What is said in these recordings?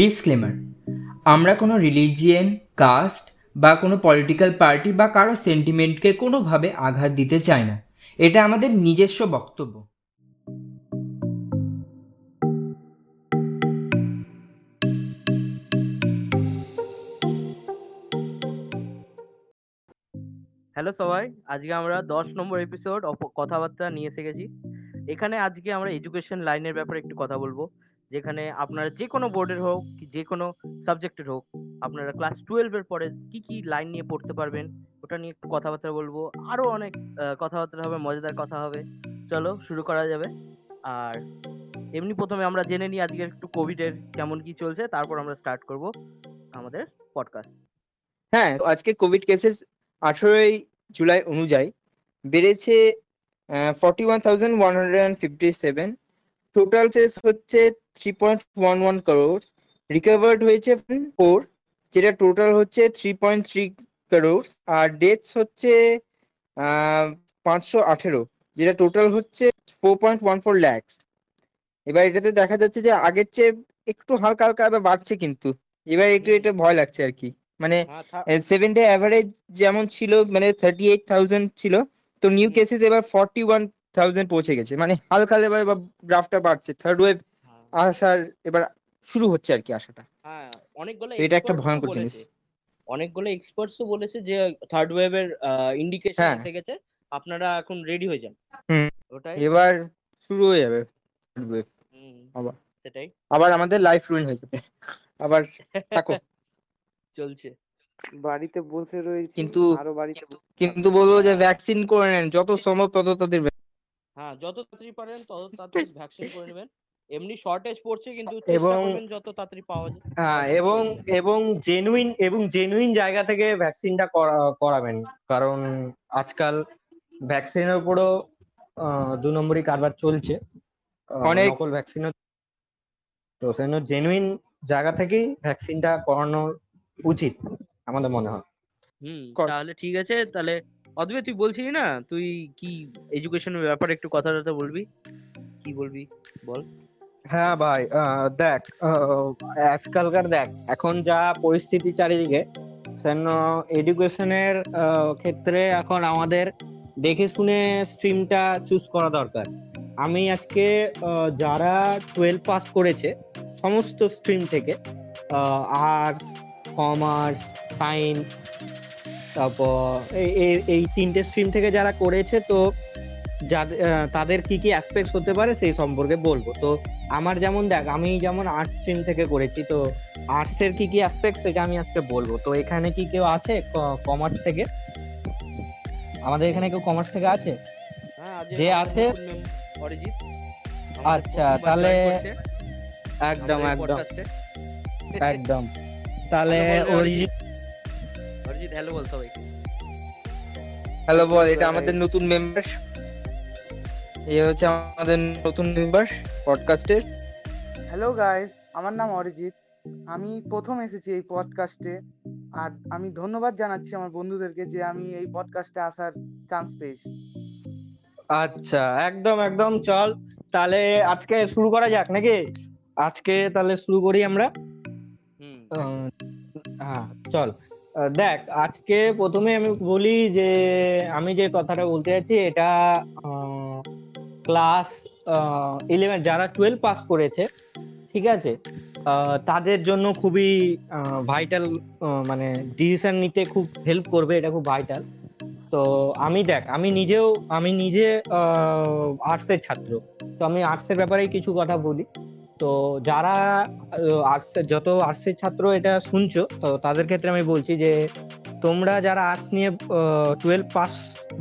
Disclaimer, আমরা কোনো religion, caste বা কোনো পলিটিক্যাল পার্টি বা কারো সেন্টিমেন্টকে কোনোভাবে আঘাত দিতে চাই না। এটা আমাদের নিজস্ব বক্তব্য। হ্যালো সবাই, আজকে আমরা 10 নম্বর এপিসোড কথাবার্তা নিয়ে এসে গেছি। এখানে আজকে আমরা এডুকেশন লাইনের ব্যাপারে একটু কথা বলবো, যেখানে আপনারা যে কোনো বোর্ডের হোক, যে কোনো সাবজেক্টের হোক, আপনারা ক্লাস 12-এর পরে কী কী লাইন নিয়ে পড়তে পারবেন ওটা নিয়ে একটু কথাবার্তা বলবো। আরও অনেক কথাবার্তা হবে, মজাদার কথা হবে। চলো শুরু করা যাবে। আর এমনি প্রথমে আমরা জেনে নিই আজকে একটু কোভিডের কেমন কী চলছে, তারপর আমরা স্টার্ট করব আমাদের পডকাস্ট। হ্যাঁ, আজকে কোভিড কেসেস 18 জুলাই অনুযায়ী বেড়েছে 41,157। টোটাল কেস হচ্ছে 3.11 crore, রিকভার্ড হয়েছে 4, যেটা টোটাল হচ্ছে 3.3 crore, আর ডেথস হচ্ছে 518, যেটা টোটাল হচ্ছে 4.14 lakhs। এবার এটাতে দেখা যাচ্ছে যে আগের চেয়ে একটু হালকা হালকা এবার বাড়ছে, কিন্তু এবার একটু এটা ভয় লাগছে আর কি। মানে 7-day অ্যাভারেজ যেমন ছিল, মানে 38,000 ছিল, তো নিউ কেসেস এবার 41,000 পৌঁছে গেছে। মানে হালকা এবার গ্রাফটা বাড়ছে, থার্ড ওয়েভ আসার এবার শুরু হচ্ছে আর কি আশাটা। হ্যাঁ, অনেকগুলো এটা একটা ভয়ঙ্কর জিনিস। অনেকগুলো এক্সপার্টসও বলেছে যে থার্ড ওয়েভের ইন্ডিকেশন এসে গেছে, আপনারা এখন রেডি হয়ে যান, ওটাই এবার শুরু হয়ে যাবে থার্ড ওয়েভ। আবার সেটাই আবার আমাদের লাইফ রুইন হয়ে যাবে। আবার থাকো চলছে, বাড়িতে বসে রয়েছে, কিন্তু আরো বাড়িতে, কিন্তু বলবো যে ভ্যাকসিন করে নেন যত সম্ভব, তত তাড়াতাড়ি। হ্যাঁ, যত তাড়াতাড়ি পারেন তত তাড়াতাড়ি ভ্যাকসিন করে নেবেন। এমনি শর্টেজ পড়ছে, কিন্তু চেষ্টা করবেন যত তাড়াতাড়ি পাওয়া যায়। হ্যাঁ, এবং জেনুইন জায়গা থেকে ভ্যাকসিনটা করাবেন, কারণ আজকাল ভ্যাকসিনের উপরও 2 নম্বরই কারবার চলছে অনেক ভ্যাকসিন। তো সেজন্য জেনুইন জায়গা থেকেই ভ্যাকসিনটা করানোর উচিত আমাদের মনে হয়। তাহলে ঠিক আছে। তাহলে অদ্বৈত, তুই বলছিলি না, তুই কি এডুকেশনের ব্যাপারে একটু কথাটা বলবি, কি বলবি বল। হ্যাঁ ভাই, দেখ আজকালকার দেখ এখন যা পরিস্থিতি চারিদিকে, সেজন্য এডুকেশনের ক্ষেত্রে এখন আমাদের দেখে শুনে স্ট্রিমটা চুজ করা দরকার। আমি আজকে যারা 12 পাস করেছে সমস্ত স্ট্রিম থেকে, আর্টস, কমার্স, সায়েন্স, তারপর এই 3টে স্ট্রিম থেকে যারা করেছে, তো তাদের কি কি অ্যাসপেক্টস হতে পারে সেই সম্পর্কে বলবো। তো আমার যেমন দেখ, আমি যেমন আর্টস স্ট্রিম থেকে করেছি, তো আর্টসের কি কি অ্যাসপেক্টস সেটা আমি আজকে বলবো। তো এখানে কি কেউ আছে কমার্স থেকে? আমাদের এখানে কেউ কমার্স থেকে আছে? যে আছে অরিজিৎ। আচ্ছা, তাহলে একদম একদম একদম তাহলে অরিজিৎ হ্যালো বল সবাইকে। হ্যালো বল, এটা আমাদের নতুন মেম্বার। এই হচ্ছে আমাদের নতুন মেম্বার পডকাস্টের। হ্যালো গাইস, আমার নাম অরিজিৎ, আমি প্রথম এসেছি এই পডকাস্টে, আর আমি ধন্যবাদ জানাচ্ছি আমার বন্ধুদেরকে যে আমি এই পডকাস্টে আসার চান্স পেয়েছি। আচ্ছা, একদম একদম। চল তাহলে আজকে শুরু করা যাক নাকি? আজকে তাহলে শুরু করি আমরা। হ্যাঁ চল। দেখ আজকে প্রথমে আমি বলি যে আমি যে কথাটা বলতে চাইছি, এটা ক্লাস 11 যারা 12 পাস করেছে, ঠিক আছে, তাদের জন্য খুবই ভাইটাল, মানে ডিসিশন নিতে খুব হেল্প করবে, এটা খুব ভাইটাল। তো আমি দেখ আমি নিজে আর্টসের ছাত্র, তো আমি আর্টসের ব্যাপারেই কিছু কথা বলি। তো যারা যত আর্টসের ছাত্র এটা শুনছো, তো তাদের ক্ষেত্রে আমি বলছি যে তোমরা যারা আর্টস নিয়ে 12 পাস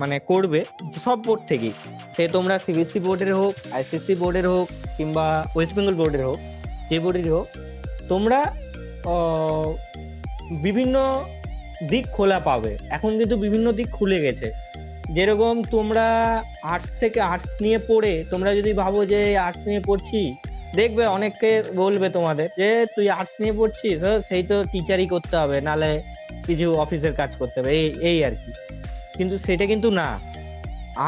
মানে করবে সব বোর্ড থেকেই, সে তোমরা সিবিএসসি বোর্ডের হোক, আইসিএসসি বোর্ডের হোক, কিংবা ওয়েস্ট বেঙ্গল বোর্ডের হোক, যে বোর্ডের হোক, তোমরা বিভিন্ন দিক খোলা পাবে। এখন কিন্তু বিভিন্ন দিক খুলে গেছে। যেরকম তোমরা আর্টস নিয়ে পড়ে তোমরা যদি ভাবো যে আর্টস নিয়ে পড়ছি, দেখবে অনেককে বলবে তোমাদের যে তুই আর্টস নিয়ে পড়ছিস, সেই তো টিচারই করতে হবে, নাহলে কিছু অফিসের কাজ করতে হবে, এই আর কি। কিন্তু সেটা কিন্তু না,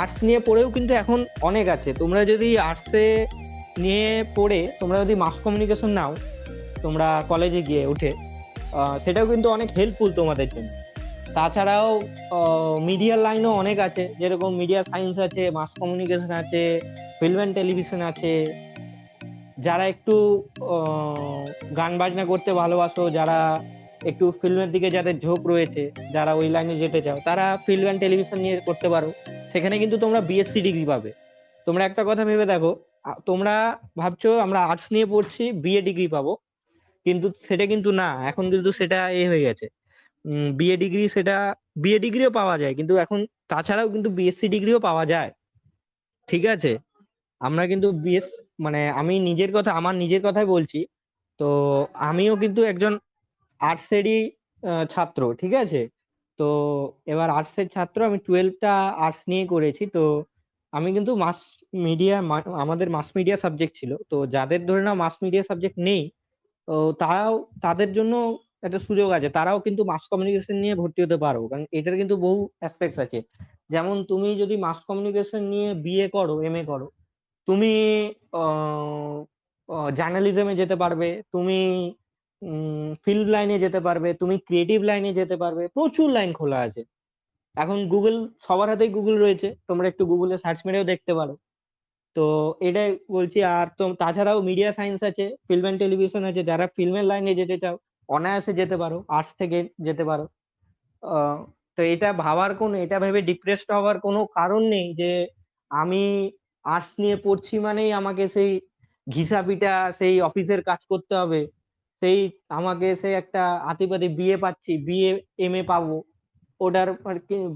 আর্টস নিয়ে পড়েও কিন্তু এখন অনেক আছে। তোমরা যদি আর্টসে নিয়ে পড়ে তোমরা যদি মাস কমিউনিকেশন নাও, তোমরা কলেজে গিয়ে উঠে, সেটাও কিন্তু অনেক হেল্পফুল তোমাদের জন্য। তাছাড়াও মিডিয়ার লাইনও অনেক আছে, যেরকম মিডিয়া সায়েন্স আছে, মাস কমিউনিকেশন আছে, ফিল্ম অ্যান্ড টেলিভিশন আছে। যারা একটু গান বাজনা করতে ভালোবাসো, যারা একটু ফিল্মের দিকে যাদের ঝোঁক রয়েছে, যারা ওই লাইনে যেতে চাও, তারা ফিল্ম অ্যান্ড টেলিভিশন নিয়ে করতে পারো। সেখানে কিন্তু তোমরা বিএসসি ডিগ্রি পাবে। তোমরা একটা কথা ভেবে দেখো, তোমরা ভাবছো আমরা আর্টস নিয়ে পড়ছি, বিএ ডিগ্রি পাবো, কিন্তু সেটা কিন্তু না। এখন কিন্তু সেটা হয়ে গেছে বিএ ডিগ্রি, সেটা বিএ ডিগ্রিও পাওয়া যায়, কিন্তু এখন তাছাড়াও কিন্তু বিএসসি ডিগ্রিও পাওয়া যায়, ঠিক আছে। আমরা কিন্তু মানে আমি নিজের কথা, আমার নিজের কথাই বলছি, তো আমিও কিন্তু একজন আর্টসেরই ছাত্র, ঠিক আছে। তো এবার আর্টসের ছাত্র, আমি 12টা আর্টস নিয়ে করেছি। তো আমি কিন্তু মাস মিডিয়া, আমাদের মাস মিডিয়া সাবজেক্ট ছিল, তো যাদের ধরে নাও মাস মিডিয়া সাবজেক্ট নেই, তো তারাও, তাদের জন্য একটা সুযোগ আছে, তারাও কিন্তু মাস কমিউনিকেশন নিয়ে ভর্তি হতে পারো। কারণ এটার কিন্তু বহু অ্যাসপেক্টস আছে। যেমন তুমি যদি মাস কমিউনিকেশন নিয়ে বিএ করো, এমএ করো, তুমি জার্নালিজমে যেতে পারবে, তুমি ফিল্ড লাইনে যেতে পারবে, তুমি ক্রিয়েটিভ লাইনে যেতে পারবে। প্রচুর লাইন খোলা আছে এখন। গুগল, সবার হাতেই গুগল রয়েছে, তোমরা একটু গুগলে সার্চ মেরেও দেখতে পারো। তো এটাই বলছি। আর তো তাছাড়াও মিডিয়া সায়েন্স আছে, ফিল্ম অ্যান্ড টেলিভিশন আছে, যারা ফিল্মের লাইনে যেতে চাও অনায়াসে যেতে পারো, আর্টস থেকে যেতে পারো। তো এটা ভাবার কোনো, এটা ভেবে ডিপ্রেসড হওয়ার কোনো কারণ নেই যে আমি আর্টস নিয়ে পড়ছি মানেই আমাকে সেই ঘিসা পিটা, সেই অফিসের কাজ করতে হবে, সেই আমাকে সেই একটা আতিপাতি বিএ পাচ্ছি, বিএ এমএ পাবো, ওটার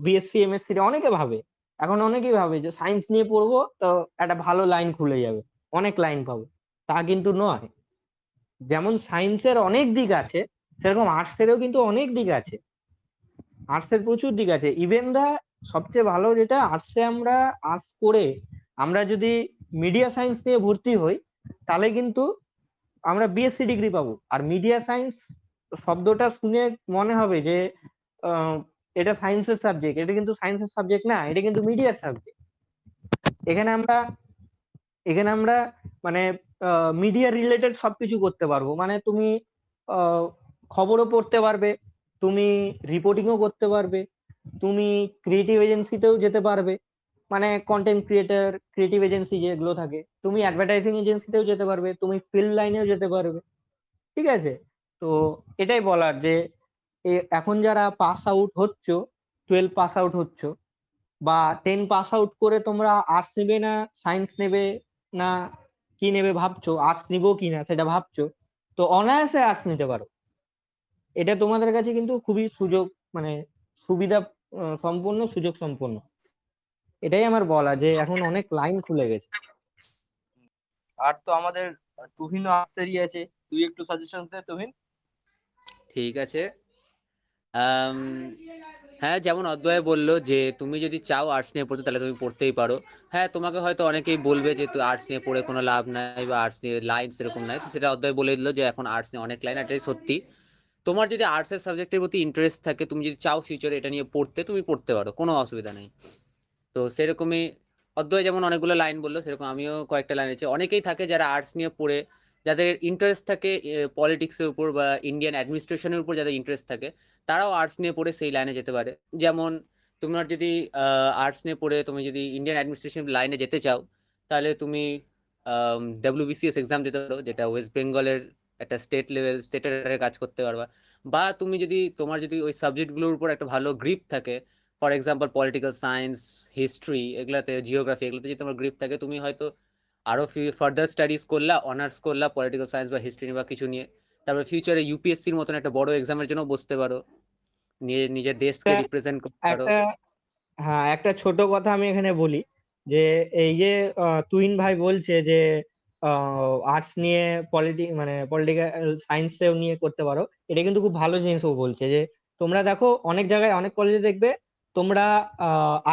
বিএসসি এমএসসি। অনেকে ভাবে, এখন অনেকেই ভাবে যে সায়েন্স নিয়ে পড়বো তো একটা ভালো লাইন খুলে যাবে, অনেক লাইন পাবো, তা কিন্তু নয়। যেমন সায়েন্সের অনেক দিক আছে, সেরকম আর্টসেরও কিন্তু অনেক দিক আছে, আর্টসের প্রচুর দিক আছে। ইভেন দা সবচেয়ে ভালো যেটা, আর্টসে আমরা আর্টস করে আমরা যদি মিডিয়া সায়েন্স নিয়ে ভর্তি হই, তাহলে কিন্তু আমরা বিএসসি ডিগ্রি পাবো। আর মিডিয়া সায়েন্স শব্দটা শুনে মনে হবে যে এটা সায়েন্সের সাবজেক্ট, এটা কিন্তু সায়েন্সের সাবজেক্ট না, এটা কিন্তু মিডিয়ার সাবজেক্ট। এখানে আমরা মানে মিডিয়া রিলেটেড সবকিছু করতে পারবো। মানে তুমি খবরও পড়তে পারবে, তুমি রিপোর্টিংও করতে পারবে, তুমি ক্রিয়েটিভ এজেন্সিতেও যেতে পারবে, মানে কন্টেন্ট ক্রিয়েটর, ক্রিয়েটিভ এজেন্সি যেগুলো থাকে, তুমি অ্যাডভার্টাইজিং এজেন্সিতেও যেতে পারবে, তুমি ফিল্ড লাইনেও যেতে পারবে, ঠিক আছে। তো এটাই বলার যে এখন যারা পাস আউট হচ্ছ, 12 পাস আউট হচ্ছ বা 10 পাস আউট করে তোমরা আর্টস নেবে না সায়েন্স নেবে না কি নেবে ভাবছো, আর্টস নিবো কি না সেটা ভাবছো, তো অনায়াসে আর্টস নিতে পারো। এটা তোমাদের কাছে কিন্তু খুবই সুযোগ, মানে সুবিধা সম্পন্ন, সুযোগ সম্পন্ন। এটাই আমার বলা যে এখন অনেক লাইন খুলে গেছে। আর তো আমাদের তুহিন আর্টসেরই আছে, তুই একটু সাজেশন দে তুহিন। ঠিক আছে, হ্যাঁ, যেমন অদ্বয় বললো যে তুমি যদি চাও আর্টস নিয়ে পড়তে, তাহলে তুমি পড়তেই পারো। হ্যাঁ, তোমাকে হয়তো অনেকেই বলবে যে তুই আর্টস নিয়ে পড়ে কোনো লাভ নাই বা আর্টস নিয়ে লাইন সেরকম নাই, তো সেটা অদ্বয় বলে দিল যে এখন আর্টস নিয়ে অনেক লাইন। এটাই সত্যি, তোমার যদি আর্টসের সাবজেক্টের প্রতি ইন্টারেস্ট থাকে, তুমি যদি চাও ফিউচারে এটা নিয়ে পড়তে, তুমি পড়তে পারো, কোনো অসুবিধা নেই। তো সেরকমই অদ্বয় যেমন অনেকগুলো লাইন বললো, সেরকম আমিও কয়েকটা লাইন আছে। অনেকেই থাকে যারা আর্টস নিয়ে পড়ে, যাদের ইন্টারেস্ট থাকে পলিটিক্সের উপর বা ইন্ডিয়ান অ্যাডমিনিস্ট্রেশনের উপর যাদের ইন্টারেস্ট থাকে, তারাও আর্টস নিয়ে পড়ে সেই লাইনে যেতে পারে। যেমন তোমার যদি আর্টস নিয়ে পড়ে তুমি যদি ইন্ডিয়ান অ্যাডমিনিস্ট্রেশন লাইনে যেতে চাও, তাহলে তুমি WBCS এক্সাম দিতে পারো, যেটা ওয়েস্ট বেঙ্গলের একটা স্টেট লেভেল, স্টেটের কাজ করতে পারবা। বা তুমি যদি তোমার যদি ওই সাবজেক্টগুলোর উপর একটা ভালো গ্রিপ থাকে, for example political science, history, এগুলাতে, জিওগ্রাফি, এগুলোতে যদি তোমার গ্রিপ থাকে, তুমি হয়তো আরও ফার্দার স্টাডিজ করলা, অনার্স করলা পলিটিক্যাল সায়েন্স বা হিস্ট্রি বা কিছু নিয়ে, তারপরে ফিউচারে ইউপিএসসির মতন একটা বড় এক্সামের জন্য বসতে পারো, নিজের দেশকে রিপ্রেজেন্ট করতে পারো। হ্যাঁ, একটা ছোট কথা আমি এখানে বলি যে এই যে তুহিন ভাই বলছে যে আর্টস নিয়ে পলিটিক্যাল সায়েন্সেও নিয়ে করতে পারো, এটা কিন্তু খুব ভালো জিনিস ও বলছে। যে তোমরা দেখো অনেক জায়গায়, অনেক কলেজে দেখবে তোমরা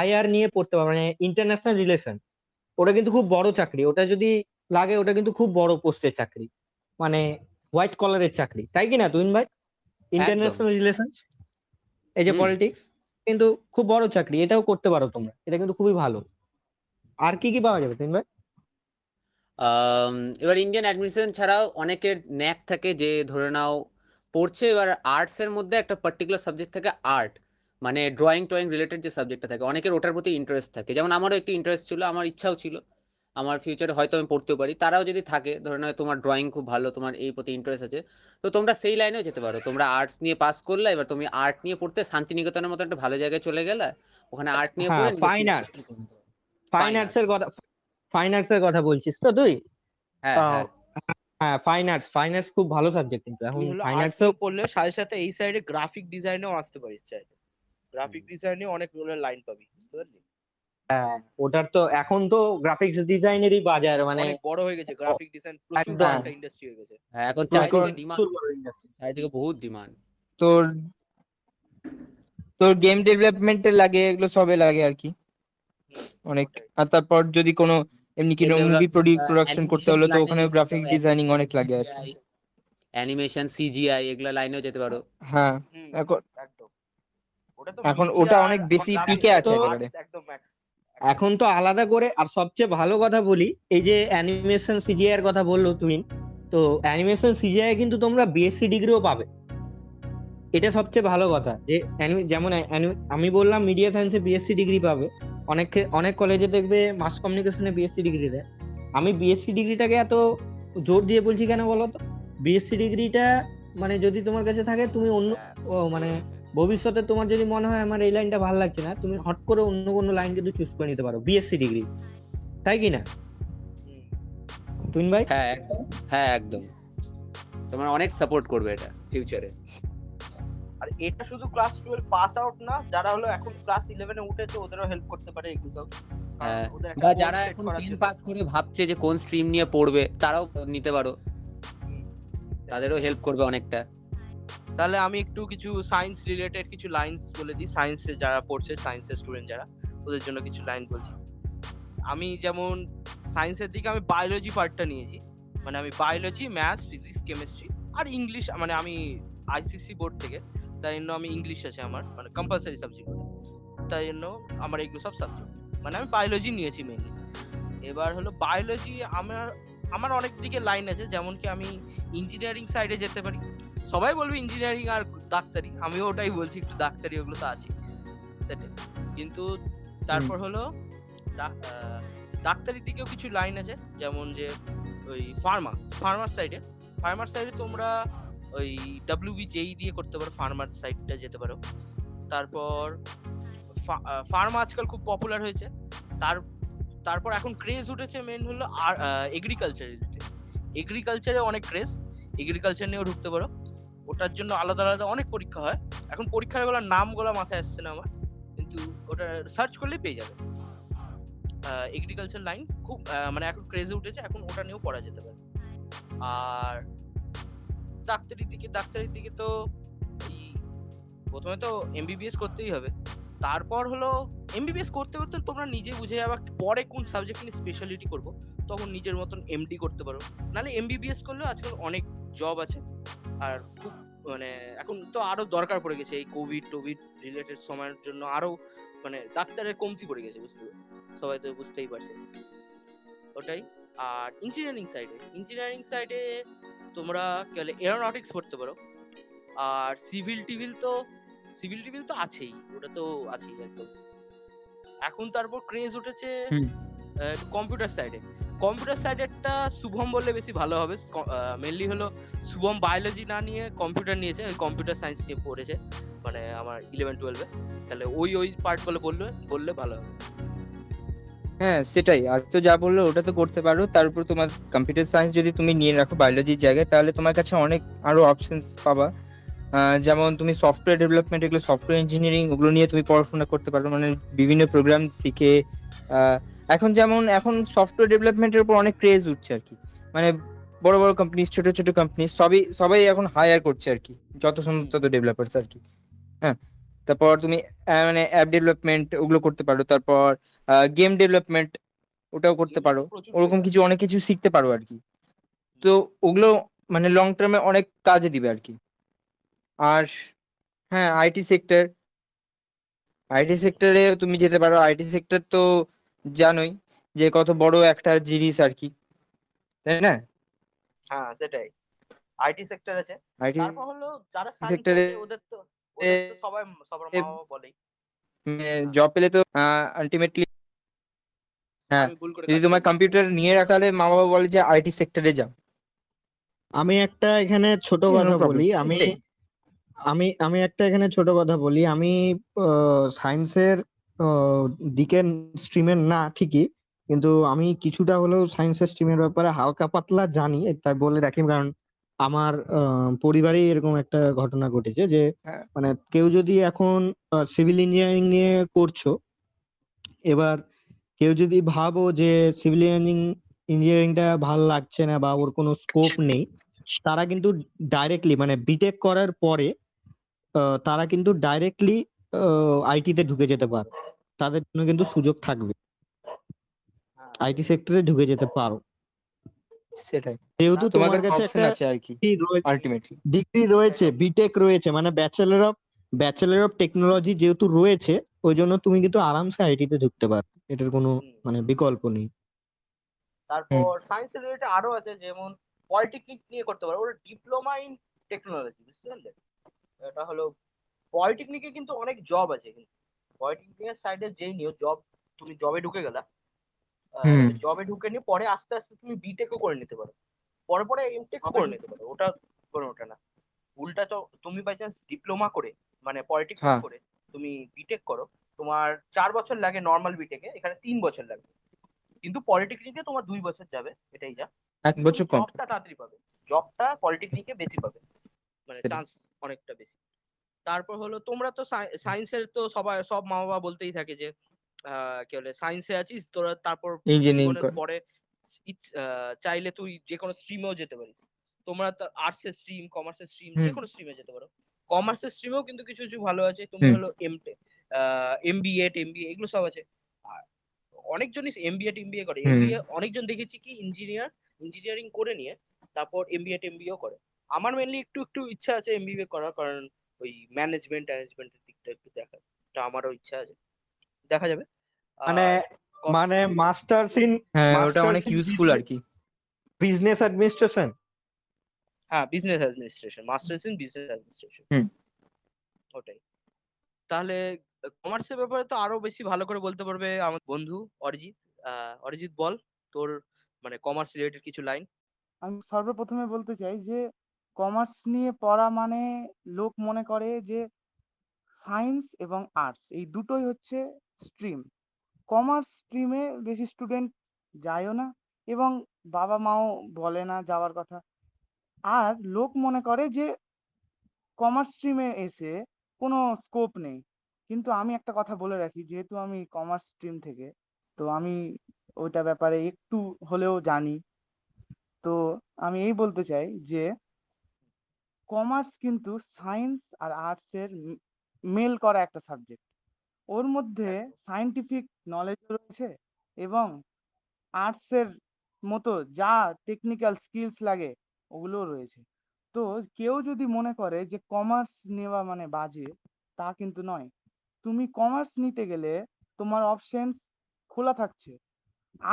IR নিয়ে পড়তে পারো, মানে ইন্টারন্যাশনাল রিলেশন। ওটা কিন্তু খুব বড় চাকরি, ওটা যদি লাগে ওটা কিন্তু খুব বড় পোস্টের চাকরি, মানে হোয়াইট কলারের চাকরি, তাই কি না তুহিন ভাই? ইন্টারন্যাশনাল রিলেশনস, এই যে পলিটিক্স, কিন্তু খুব বড় চাকরি, এটাও করতে পারো তোমরা, এটা কিন্তু খুবই ভালো। আর কি কি পাওয়া যাবে তুহিন ভাই? এবার ইন্ডিয়ান অ্যাডমিনিস্ট্রেশন ছাড়াও অনেকের ন্যাক থাকে যে ধরে নাও পড়ছে, এবার আর্টসের মধ্যে একটা পার্টিকুলার সাবজেক্ট থাকে আর্ট, মানে ড্রয়িং ট্রয়িং রিলেটেড যে সাবজেক্টটা থাকে অনেকের ওটার প্রতি ইন্টারেস্ট থাকে। যেমন আমারও একটি ইন্টারেস্ট ছিল, আমার ইচ্ছাও ছিল আমার ফিউচারে হয়তো আমি পড়তেও পারি। তারাও যদি থাকে ধরে নাও তোমার ড্রয়িং খুব ভালো, তোমার এই প্রতি ইন্টারেস্ট আছে, তো তোমরা সেই লাইনেও যেতে পারো। তোমরা আর্টস নিয়ে পাস করলে, এবার তুমি আর্ট নিয়ে পড়তে শান্তিনিকেতনের মতো একটা ভালো জায়গায় চলে গেলে, ওখানে আর্ট নিয়ে পড়ে ফাইন আর্টস, ফাইন আর্টস এর কথা, ফাইন আর্টস এর কথা বলছিস তো তুই? হ্যাঁ হ্যাঁ, ফাইন আর্টস, ফাইন আর্টস খুব ভালো সাবজেক্ট, কিন্তু এখন ফাইন আর্টসও পড়লে সাথে সাথে এই সাইডে গ্রাফিক ডিজাইনেও আসতে পারিস, চাইলে গ্রাফিক ডিজাইনে অনেক রোলের লাইন পাবি, বুঝতে পারলি? হ্যাঁ, ওটার তো এখন তো গ্রাফিক্স ডিজাইনেরই বাজার মানে বড় হয়ে গেছে, গ্রাফিক ডিজাইন পুরো একটা ইন্ডাস্ট্রি হয়ে গেছে। হ্যাঁ, এখন চারিদিকে ডিমান্ড, চারিদিকে বহুত ডিমান্ড। তোর তোর গেম ডেভেলপমেন্টে লাগে, এগুলো সবে লাগে আর কি অনেক। আর তারপর যদি কোনো এমনি কি মুভি প্রোডাকশন করতে হলো তো ওখানে গ্রাফিক ডিজাইনিং অনেক লাগে আর কি, অ্যানিমেশন, সিজিআই এগুলা লাইনেও যেতে পারো। হ্যাঁ, এখন ওটা অনেক বেশি পিকে আছে একেবারে একদম ম্যাক্স এখন তো আলাদা করে। আর সবচেয়ে ভালো কথা বলি, এই যে অ্যানিমেশন সিজিআই এর কথা বললো তুমি, তো অ্যানিমেশন সিজিআই কিন্তু তোমরা বিএসসি ডিগ্রিও পাবে, এটা সবচেয়ে ভালো কথা। যে যেমন আমি বললাম মিডিয়া সায়েন্সে বিএসসি ডিগ্রি পাবে, অনেক কলেজে দেখবে মাস কমিউনিকেশনে বিএসসি ডিগ্রি দেয়। আমি বিএসসি ডিগ্রিটাকে এত জোর দিয়ে বলছি কেন বলো তো, বিএসসি ডিগ্রিটা মানে যদি তোমার কাছে থাকে তুমি অন্য মানে ভবিষ্যতে তোমার যদি মনে হয় আমার এই লাইনটা ভালো লাগছে না, তুমি হট করে অন্য কোনো লাইন কিন্তু চুজ করে নিতে পারো বিএসসি ডিগ্রি, তাই কি না তুমিন ভাই? হ্যাঁ হ্যাঁ একদম, তোমার অনেক সাপোর্ট করবে এটা ফিউচারে। আর এটা শুধু ক্লাস 12 পাস আউট না, যারা হলো এখন ক্লাস 11 এ উঠেছে ওদেরও হেল্প করতে পারে এগুলো সব। হ্যাঁ, বা যারা এখন 10 পাস করে ভাবছে যে কোন স্ট্রিম নিয়ে পড়বে তারাও নিতে পারো, তাদেরও হেল্প করবে অনেকটা। তাহলে আমি একটু কিছু সায়েন্স রিলেটেড কিছু লাইনস বলে দিই, সায়েন্সে যারা পড়ছে, সায়েন্সের স্টুডেন্ট যারা, ওদের জন্য কিছু লাইন বলছি আমি। যেমন সায়েন্সের দিকে আমি বায়োলজি পার্টটা নিয়েছি, মানে আমি বায়োলজি, ম্যাথস, ফিজিক্স, কেমিস্ট্রি আর ইংলিশ, মানে আমি আইসিসি বোর্ড থেকে, তাই জন্য আমি ইংলিশ আছে আমার মানে কম্পালসারি সাবজেক্ট, তাই জন্য আমার এগুলো সব সাবজেক্ট মানে আমি বায়োলজি নিয়েছি মেনলি। এবার হলো বায়োলজি আমার অনেক দিকে লাইন আছে, যেমন কি আমি ইঞ্জিনিয়ারিং সাইডে যেতে পারি, সবাই বলবে ইঞ্জিনিয়ারিং আর ডাক্তারি, আমিও ওটাই বলছি একটু ডাক্তারি, ওগুলো তো আছে সেটাই। কিন্তু তারপর হলো ডাক্তারির দিকেও কিছু লাইন আছে, যেমন যে ওই ফার্মার সাইডে তোমরা ওই WBJEE দিয়ে করতে পারো, ফার্মার সাইডটা যেতে পারো। তারপর ফার্মা আজকাল খুব পপুলার হয়েছে, তারপর এখন ক্রেজ উঠেছে মেন হলো আর এগ্রিকালচার রিলেটেড, এগ্রিকালচারে অনেক ক্রেজ, এগ্রিকালচার নিয়েও ঢুকতে পারো, ওটার জন্য আলাদা আলাদা অনেক পরীক্ষা হয়। এখন পরীক্ষার গুলোর নামগুলো মাথায় আসছে না আমার, কিন্তু ওটা সার্চ করলেই পেয়ে যাবে। এগ্রিকালচার লাইন খুব মানে এখন ক্রেজে উঠেছে, এখন ওটা নিয়েও পড়া যেতে পারে। আর ডাক্তারির দিকে তো প্রথমে তো MBBS করতেই হবে, তারপর হলো MBBS করতে তোমরা নিজে বুঝে যাবে পরে কোন সাবজেক্ট নিয়ে স্পেশালিটি করবো, তখন নিজের মতন MD করতে পারো, নাহলে MBBS করলেও আজকাল অনেক জব আছে। আর খুব মানে এখন তো আরো দরকার পড়ে গেছে এই কোভিড রিলেটেড সময়ের জন্য, আরো মানে ডাক্তারের কমতি পড়ে গেছে, বুঝতে পারছি সবাই তো বুঝতেই পারছে ওটাই। আর ইঞ্জিনিয়ারিং সাইডে তোমরা কি বলে এরোনটিক্স পড়তে পারো। আর সিভিল টিভিল তো আছেই, ওটা তো আছেই একদম এখন। তারপর ক্রেজ উঠেছে কম্পিউটার সাইডেরটা শুভম বললে বেশি ভালো হবে, মেনলি হলো শুভম বায়োলজি না নিয়ে কম্পিউটার নিয়েছে, কম্পিউটার সায়েন্স নিয়ে পড়েছে মানে আমার 11-12-এ, তাহলে ওই পার্টগুলো বললে ভালো হবে। হ্যাঁ সেটাই, আজ তো যা বললো ওটা তো করতে পারো, তার উপর তোমার কম্পিউটার সায়েন্স যদি তুমি নিয়ে রাখো বায়োলজির জায়গায়, তাহলে তোমার কাছে অনেক আরও অপশনস পাবা, যেমন তুমি সফটওয়্যার ডেভেলপমেন্ট, এগুলো সফটওয়্যার ইঞ্জিনিয়ারিং, ওগুলো নিয়ে তুমি পড়াশোনা করতে পারো, মানে বিভিন্ন প্রোগ্রাম শিখে। এখন সফটওয়্যার ডেভেলপমেন্টের উপর অনেক ক্রেজ উঠছে আর কি, মানে বড় বড় কোম্পানি, ছোট ছোট কোম্পানি সবাই এখন হায়ার করছে আর কি, যত সম্ভব তত ডেভেলপারস আর কি। হ্যাঁ, তারপর তুমি মানে অ্যাপ ডেভেলপমেন্ট ওগুলো করতে পারো, তারপর গেম ডেভেলপমেন্ট ওটাও করতে পারো, ওরকম কিছু অনেক কিছু শিখতে পারো আর কি, তো ওগুলো মানে লং টার্মে অনেক কাজে দিবে আর কি। আর হ্যাঁ আইটি সেক্টরে তুমি যেতে পারো, আইটি সেক্টর তো জানোই যে কত বড় একটা জিনিস আর কি, তাই না? হ্যাঁ সেটাই, আইটি সেক্টর আছে, তারপর হলো যারা সেক্টরে ওদের তো সবাই সবার মা বলে জব পেলে তো আলটিমেটলি হ্যাঁ, যদি তোমার কম্পিউটার নিয়ে রাখালে মা বাবা বলে যে আইটি সেক্টরে যাও। আমি একটা এখানে ছোট কথা বলি, আমি আমি আমি একটা এখানে ছোট কথা বলি, আমি সায়েন্সের দিকে স্ট্রিমের না ঠিকই, কিন্তু আমি কিছুটা হলেও সায়েন্সের স্ট্রিমের ব্যাপারে হালকা পাতলা জানি, তাই বলে রাখি। কারণ আমার পরিবারে এরকম একটা ঘটনা ঘটেছে যে মানে কেউ যদি এখন সিভিল ইঞ্জিনিয়ারিং নিয়ে করছো, এবার কেউ যদি ভাবো যে সিভিল ইঞ্জিনিয়ারিংটা ভালো লাগছে না বা ওর কোনো স্কোপ নেই, তারা কিন্তু ডাইরেক্টলি মানে বিটেক করার পরে তারা কিন্তু ডাইরেক্টলি আইটিতে ঢুকে যেতে পারো, তাদের জন্য কিন্তু সুযোগ থাকবে, আইটি সেক্টরে ঢুকে যেতে পারো। সেটাই, যেহেতু তোমার কাছে একটা আলটিমেটলি ডিগ্রি রয়েছে, বিটেক রয়েছে, মানে ব্যাচেলর অফ টেকনোলজি যেহেতু রয়েছে, ওই জন্য তুমি কিন্তু আরামসে আইটিতে ঢুকতে পারো, এটার কোনো মানে বিকল্প নেই। তারপর সায়েন্স রিলেটেড আরো আছে, যেমন পলিটেকনিক নিয়ে করতে পারো, ওর ডিপ্লোমা ইন টেকনোলজি, বুঝতে পারলে? এটা হলো পলিটেকনিকে কিন্তু অনেক জব আছে, কিন্তু পলিটেকনিকের সাইডে যেই নিয়ে জব, তুমি জবে ঢুকে গেলা, জবে ঢুকে নিয়ে পরে আস্তে আস্তে তুমি বিটেকও করে নিতে পারো, পরে পরে এমটেকও করে নিতে পারো। ওটা কোনো ওটা না, উল্টা তো তুমি বাই চান্স ডিপ্লোমা করে মানে পলিটেকনিক করে তুমি বিটেক করো, তোমার 4 বছর লাগে নর্মাল বিটেকে, এখানে 3 বছর লাগে, কিন্তু পলিটেকনিকে তোমার 2 বছর যাবে, এটাই যা। জবটা তাড়াতাড়ি পাবে, জবটা পলিটেকনিকে বেশি পাবে, মানে চান্স অনেকটা বেশি। তারপর হলো তোমরা তো সায়েন্সের তো সবাই সব মা বাবা বলতেই থাকে যে কি বলে সায়েন্সে আছিস তোরা, তারপর পরে চাইলে তুই যে কোনো স্ট্রিমেও যেতে পারিস, তোমরা আর্টসের স্ট্রিম, কমার্সের স্ট্রিম, যে কোনো স্ট্রিমে যেতে পারো। কমার্সের স্ট্রিমেও কিন্তু কিছু কিছু ভালো আছে, তুমি হলো এমবিএ টেমবিএ এগুলো সব আছে। আর অনেকজনই এমবিএ টেমবিএ করে, এমবিএ অনেকজন দেখেছি কি ইঞ্জিনিয়ারিং করে নিয়ে তারপর এমবিএ টেমবিএও করে। আমার মেনলি একটু একটু ইচ্ছা আছে এমবিএ করার, কারণ ওই ম্যানেজমেন্টের দিকটা একটু দেখাটা আমারও ইচ্ছা আছে, দেখা যাবে। মানে মানে মাস্টার্স ইন, হ্যাঁ ওটা অনেক ইউজফুল আর কি, বিজনেস অ্যাডমিনিস্ট্রেশন। হ্যাঁ business administration, masters in business administration, ওটাই। তাহলে কমার্সের ব্যাপারে তো আরো বেশি ভালো করে বলতে পারবে আমার বন্ধু অরিজিৎ। অরিজিৎ বল তোর মানে কমার্স রিলেটেড কিছু লাইন। আমি সর্বপ্রথমে বলতে চাই যে কমার্স নিয়ে পড়া মানে লোক মনে করে যে সায়েন্স এবং আর্টস এই দুটোই হচ্ছে স্ট্রিম, কমার্স স্ট্রিমে বেশি স্টুডেন্ট যায়ও না এবং বাবা মাও বলে না যাওয়ার কথা। আর লোক মনে করে যে কমার্স স্ট্রিমে এসে কোনো স্কোপ নেই, কিন্তু আমি একটা কথা বলে রাখি, যেহেতু আমি কমার্স স্ট্রিম থেকে, তো আমি ওইটা ব্যাপারে একটু হলেও জানি। তো আমি এই বলতে চাই যে কমার্স কিন্তু সায়েন্স আর আর্টসের মেল করা একটা সাবজেক্ট, ওর মধ্যে সায়েন্টিফিক নলেজ রয়েছে এবং আর্টসের মতো যা টেকনিক্যাল স্কিলস লাগে ওগুলো রয়েছে। তো কেউ যদি মনে করে যে কমার্স নেওয়া মানে বাজে, তা কিন্তু নয়, তুমি কমার্স নিতে গেলে তোমার অপশনস খোলা থাকছে,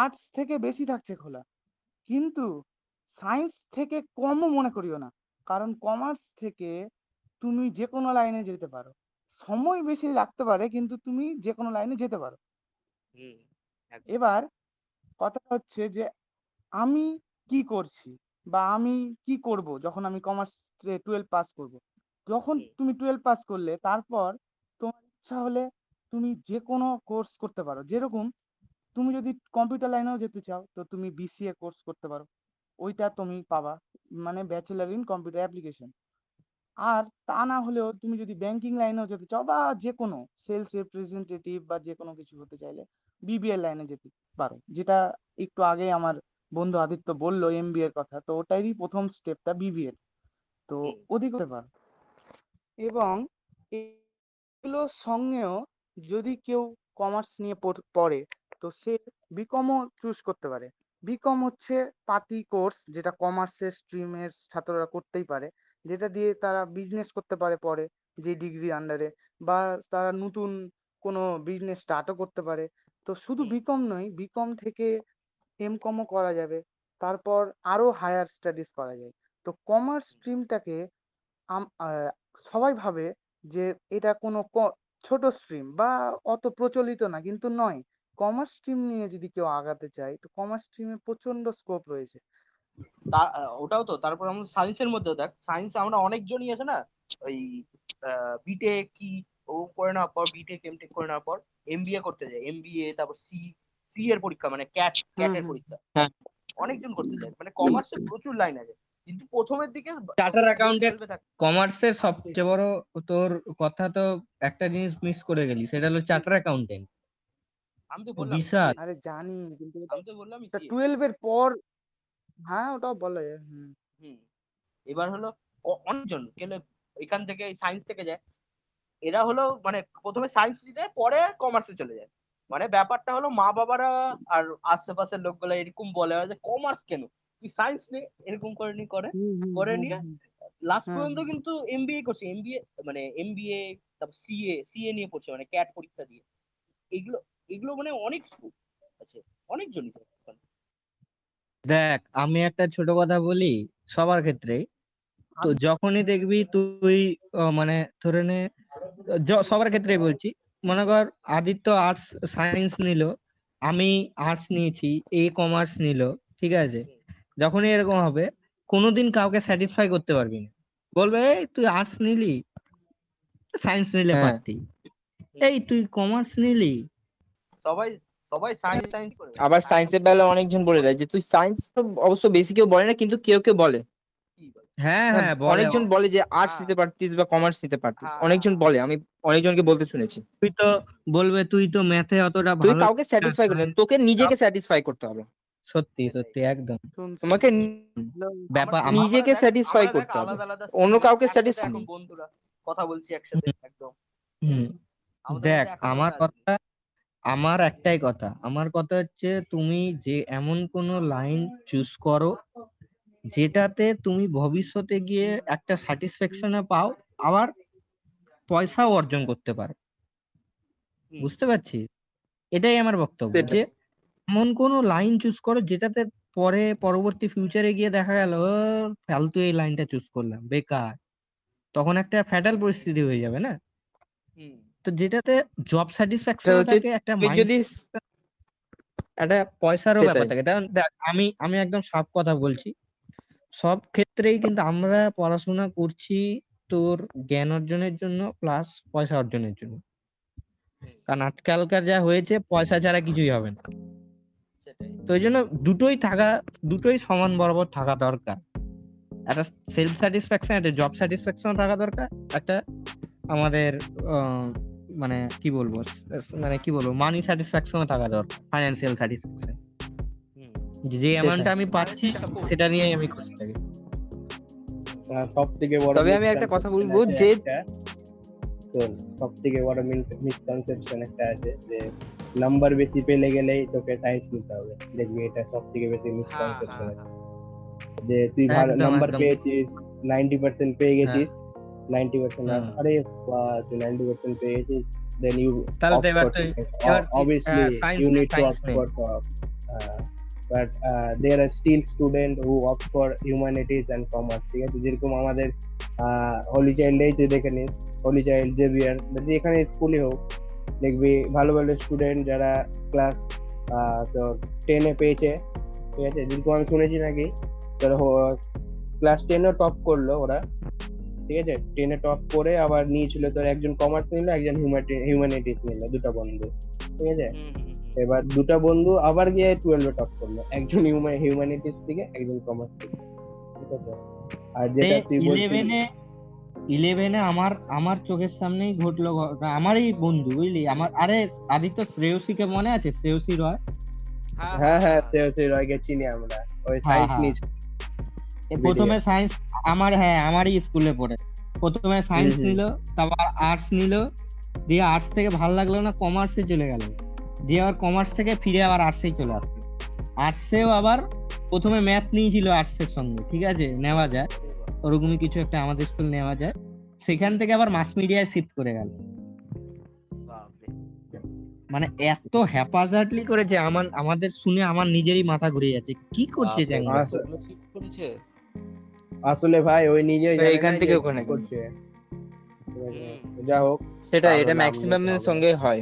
আর্টস থেকে বেশি থাকছে খোলা, কিন্তু সায়েন্স থেকে কমও মনে করিও না, কারণ কমার্স থেকে তুমি যে কোনো লাইনে যেতে পারো, সময় বেশি লাগতে পারে কিন্তু তুমি যে কোনো লাইনে যেতে পারো। এবার কথা হচ্ছে যে আমি কি করছি বা আমি কি করব যখন আমি কমার্স 12 পাস করব। যখন তুমি 12 পাস করলে, তারপর তোমার ইচ্ছা হলে তুমি যে কোনো কোর্স করতে পারো, যেরকম তুমি যদি কম্পিউটার লাইনেও যেতে চাও তো তুমি বিসিএ কোর্স করতে পারো, ওইটা তুমি পাবা, মানে ব্যাচেলার ইন কম্পিউটার অ্যাপ্লিকেশন। আর তা না হলেও তুমি যদি ব্যাংকিং লাইনেও যেতে চাও বা যে কোনো সেলস রিপ্রেজেন্টেটিভ বা যে কোনো কিছু হতে চাইলে বিবিএ লাইনে যেতে পারো, যেটা একটু আগে আমার বন্ধু আদিত্য বলল এমবিএ এর কথা, তো ওটারই প্রথম স্টেপটা বিবিএ, তো ওদিকে যেতে পারো। এবং এগুলোর সঙ্গেও যদি কেউ কমার্স নিয়ে পড়ে তো সে বিকমও চুজ করতে পারে। বিকম হচ্ছে পাতি কোর্স, যেটা কমার্সের স্ট্রিমের ছাত্ররা করতেই পারে, যেটা দিয়ে তারা বিজনেস করতে পারে পরে যে ডিগ্রি আন্ডারে, বা তারা নতুন কোনো বিজনেস স্টার্টও করতে পারে। তো শুধু বিকম নয়, বিকম থেকে এমকমও করা যাবে, তারপর আরো হায়ার স্টাডিজ করা যায়। তো কমার্স স্ট্রিমটাকে সবাই ভাবে যে এটা কোনো ছোট স্ট্রিম বা অত প্রচলিত না, কিন্তু নয়। কমার্স স্ট্রিম নিয়ে যদি কেউ আগাতে চায় তো কমার্স স্ট্রিমে প্রচন্ড স্কোপ রয়েছে। ওটাও তো। তারপর আমরা সায়েন্সের মধ্যে দেখ, সায়েন্স আমরা অনেকজনই আছে না, ওই বিটেক কি ও করে নেওয়ার পর বিটেক এমটেক করে নেওয়ার পর এমবিএ করতে যায়, এমবিএ তারপর সি এর পরীক্ষা মানে ক্যাটের পরীক্ষা অনেকজন করতে যায়। মানে কমার্সের প্রচুর লাইন আছে, কিন্তু প্রথমের দিকে চার্টার্ড অ্যাকাউন্ট্যান্ট কমার্সের সবচেয়ে বড় তোর কথা তো একটা জিনিস মিস করে গেলি, সেটা হলো চার্টার্ড অ্যাকাউন্ট্যান্ট। আমি তো বললাম, আরে জানি, কিন্তু আমি তো বললাম 12 এর পর। হ্যাঁ ওটা বলে। এবার হলো অনেকজন এখান থেকে সায়েন্স থেকে যায়, এরা হলো মানে প্রথমে সায়েন্স নিয়ে যায় পরে কমার্সে চলে যায়। মানে ব্যাপারটা হলো মা বাবারা আর আশেপাশের লোকগুলো এরকম বলে যে কমার্স কেন, তুই সায়েন্স নে, এরকম করে নিয়ে লাস্ট পর্যন্ত কিন্তু এমবিএ করছে, এমবিএ মানে এমবিএ তারপর সিএ নিয়ে পড়ছে মানে ক্যাট পরীক্ষা দিয়ে। এগুলো মানে অনেক আছে, অনেকজনই। দেখ আমি একটা ছোট কথা বলি সবার ক্ষেত্রে, তো যখনই দেখবি তুই মানে ধরে নে সবার ক্ষেত্রেই বলছি, মনে কর আদিত্য আর্টস সায়েন্স নিল, আমি আর্টস নিয়েছি, এ কমার্স নিল, ঠিক আছে? যখনই এরকম হবে কোনোদিন কাউকে স্যাটিসফাই করতে পারবি না, বলবে এই তুই আর্টস নিলি, সায়েন্স নিলে পারতি, এই তুই কমার্স নিলি। সবাই সায়েন্স করে। আবার সায়েন্সের বেলা অনেকজন বলে দেয় যে তুই সায়েন্স, তো অবশ্য বেশি কেউ বলে না কিন্তু কেউ বলে। হ্যাঁ হ্যাঁ অনেকজন বলে যে আর্টস নিতে পারতিস বা কমার্স নিতে পারতিস, অনেকজন বলে, আমি অনেকজনকে বলতে শুনেছি। তুই তো বলবে তুই তো ম্যাথে অতটা ভালো, তুই কাউকে স্যাটিসফাই করতে, তোকে নিজেকে স্যাটিসফাই করতে হবে। সত্যি সত্যি একদম, তোমাকে ব্যাপার নিজেকে স্যাটিসফাই করতে হবে, অন্য কাউকে স্যাটিসফাই না। বন্ধুরা কথা বলছি একসাথে একদম। দেখ আমার একটাই কথা, আমার কথা হচ্ছে তুমি যে এমন কোন লাইন চুজ করো যেটাতে তুমি ভবিষ্যতে গিয়ে একটা স্যাটিসফ্যাকশন পাও, আবার পয়সাও অর্জন করতে পারো, বুঝতে পারছিস? এটাই আমার বক্তব্য, যে এমন কোন লাইন চুজ করো যেটাতে পরবর্তী ফিউচারে গিয়ে দেখা গেল ফালতু এই লাইনটা চুজ করলাম, বেকার, তখন একটা ফ্যাটাল পরিস্থিতি হয়ে যাবে না। তো যেটাতে জব স্যাটিসফ্যাকশন থাকে, একটা পয়সারও ব্যাপার থাকে। আমি একদম সব কথা বলছি, সব ক্ষেত্রেই কিন্তু আমরা পড়াশোনা করছি তোর জ্ঞান অর্জনের জন্য প্লাস পয়সা অর্জনের জন্য, কারণ আজকালকার যা হয়েছে পয়সা ছাড়া কিছুই হবে না। তো এই জন্য দুটোই সমান বরাবর থাকা দরকার, একটা সেলফ স্যাটিসফ্যাকশন, একটা জব স্যাটিসফ্যাকশন থাকা দরকার, একটা আমাদের মানে কি বলবো মানি স্যাটিসফ্যাকশন থাকা দরকার, ফাইন্যান্সিয়াল স্যাটিসফ্যাকশন, যে অ্যামাউন্টটা আমি পাচ্ছি সেটা নিয়ে আমি খুশি থাকি। সবথেকে বড়, তবে আমি একটা কথা বলবো যে সবথেকে বড় মিসকনসেপশন একটা আছে যে নাম্বার বেশি পেলে গেলেই তোকে সায়েন্স নিতে হবে। দেখবি এটা সবথেকে বেশি মিসকনসেপশন, যে তুই ভালো নাম্বার পেয়েছিস, 90% পেয়ে গেছিস, 90% আর আরে তুই 90% পেয়ে গেছিস, দেন ইউ তাহলে এবার obviously you need to opt for but there are still students who opt for humanities and commerce. ঠিক আছে, যেরকম আমাদের হোলি চাইল্ডেই তুই দেখে নিস, হোলি চাইল্ড, জেভিয়ার, যে এখানে স্কুলে হোক, দেখবি ভালো ভালো স্টুডেন্ট যারা ক্লাস তো 10-এ পেয়েছে, ঠিক আছে, যেরকম আমি শুনেছি নাকি তোর ক্লাস 10-এও টপ করলো ওরা, ঠিক আছে, 10-এ টপ করে আবার নিয়েছিল তোর একজন কমার্স নিল, একজন হিউম্যানিটিস নিল, দুটো বন্ধু, ঠিক আছে, এবার দুটো বন্ধু আবার গিয়ে 12-এ টপ করলো, একজন হিউম্যানিটিস থেকে একজন কমার্স থেকে, ঠিক আছে। আর যেটা তুই বলছিস 11-এ আমার চোখের সামনেই ঘটলো, আমারই বন্ধু, বুঝলি, আমার আরে আদিত্য শ্রেয়সীকে মনে আছে? শ্রেয়সী রয়, হ্যাঁ হ্যাঁ শ্রেয়সী রয়কে চিনি আমরা, ওই সায়েন্স নিয়েছি প্রথমে, সায়েন্স আমার, হ্যাঁ আমারই স্কুলে পড়ে, প্রথমে সায়েন্স নিল, তারপর আর্টস নিল, দিয়ে আর্টস থেকে ভালো লাগলো না কমার্সে চলে গেল, দিয়ে আবার কমার্স থেকে ফিরে আবার আর্টসেই চলে আসলো, আর্টসেও আবার প্রথমে ম্যাথ নিয়েছিল আর্টসের সঙ্গে, ঠিক আছে, নেওয়া যায় ওরকমই কিছু একটা আমাদের স্কুল নেওয়া যায়, সেখান থেকে আবার মাস মিডিয়ায় শিফট করে গেল। মানে এত হ্যাপাজার্ডলি করেছে, আমাদের শুনে আমার নিজেরই মাথা ঘুরে যাচ্ছে, কি করছে চ্যাংড়া আসলে ভাই। ওই নিজে এইখান থেকে ওখানে করছে, যা হোক সেটা এটা ম্যাক্সিমাম এর সঙ্গে হয়,